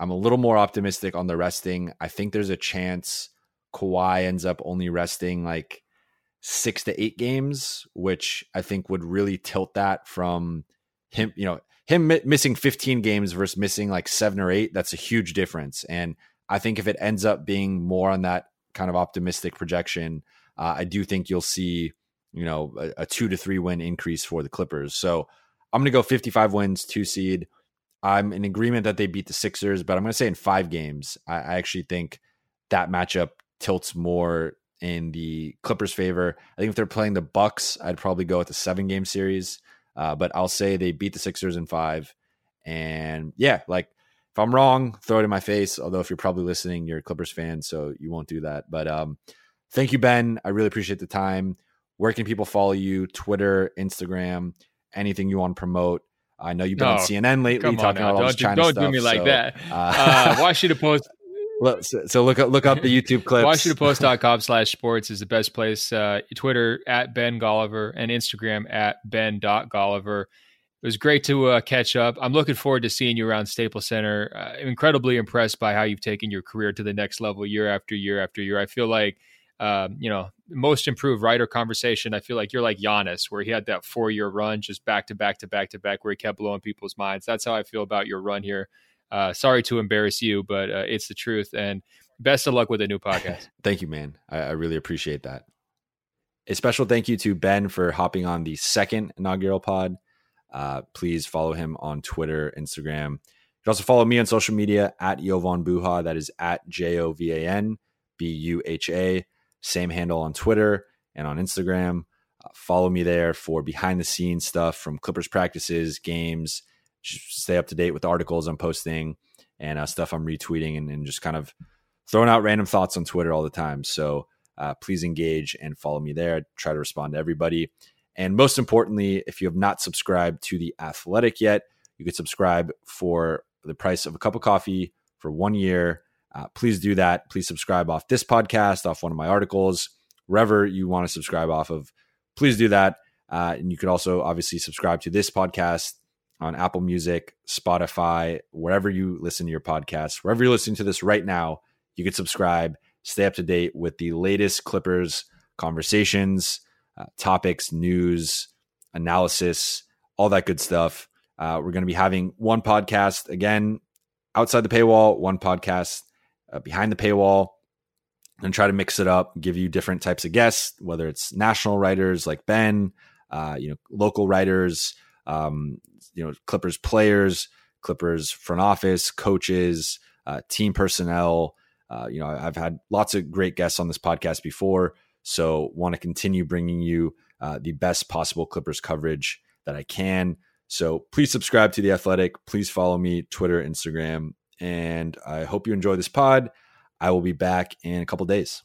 I'm a little more optimistic on the resting. I think there's a chance Kawhi ends up only resting like six to eight games, which I think would really tilt that from him, you know, him mi- missing fifteen games versus missing like seven or eight. That's a huge difference. And I think if it ends up being more on that kind of optimistic projection, Uh, I do think you'll see, you know, a, a two to three win increase for the Clippers. So I'm going to go fifty-five wins, two seed. I'm in agreement that they beat the Sixers, but I'm going to say in five games. I, I actually think that matchup tilts more in the Clippers' favor. I think if they're playing the Bucks, I'd probably go with a seven game series. Uh, but I'll say they beat the Sixers in five. And yeah, like if I'm wrong, throw it in my face. Although if you're probably listening, you're a Clippers fan, so you won't do that. But um. Thank you, Ben. I really appreciate the time. Where can people follow you? Twitter, Instagram, anything you want to promote? I know you've been no, on C N N lately talking about all this China stuff. Don't do me like so, that. Uh, uh, watch you to post. Look, so, so look up look up the YouTube clips. WashingtonPost.com slash sports is the best place. Uh, Twitter at Ben Golliver and Instagram at Ben.Golliver. It was great to uh, catch up. I'm looking forward to seeing you around Staples Center. Uh, I'm incredibly impressed by how you've taken your career to the next level year after year after year. I feel like Um, you know, most improved writer conversation. I feel like you're like Giannis, where he had that four-year run, just back to back to back to back, where he kept blowing people's minds. That's how I feel about your run here. Uh, sorry to embarrass you, but uh, it's the truth. And best of luck with the new podcast. Thank you, man. I, I really appreciate that. A special thank you to Ben for hopping on the second inaugural pod. Uh, please follow him on Twitter, Instagram. You can also follow me on social media at Jovan Buha. That is at J O V A N B U H A. Same handle on Twitter and on Instagram. Uh, follow me there for behind the scenes stuff from Clippers practices, games. Just stay up to date with the articles I'm posting and uh, stuff I'm retweeting and, and just kind of throwing out random thoughts on Twitter all the time. So uh, please engage and follow me there. I try to respond to everybody. And most importantly, if you have not subscribed to The Athletic yet, you could subscribe for the price of a cup of coffee for one year. Uh, please do that. Please subscribe off this podcast, off one of my articles, wherever you want to subscribe off of. Please do that. Uh, and you can also obviously subscribe to this podcast on Apple Music, Spotify, wherever you listen to your podcasts, wherever you're listening to this right now, you can subscribe, stay up to date with the latest Clippers conversations, uh, topics, news, analysis, all that good stuff. Uh, we're going to be having one podcast again, outside the paywall, one podcast. Uh, behind the paywall, and try to mix it up, give you different types of guests, whether it's national writers like Ben, uh, you know, local writers, um, you know, Clippers players, Clippers front office, coaches, uh, team personnel. Uh, you know, I've had lots of great guests on this podcast before, so want to continue bringing you uh, the best possible Clippers coverage that I can. So please subscribe to The Athletic. Please follow me, Twitter, Instagram. And I hope you enjoy this pod. I will be back in a couple days.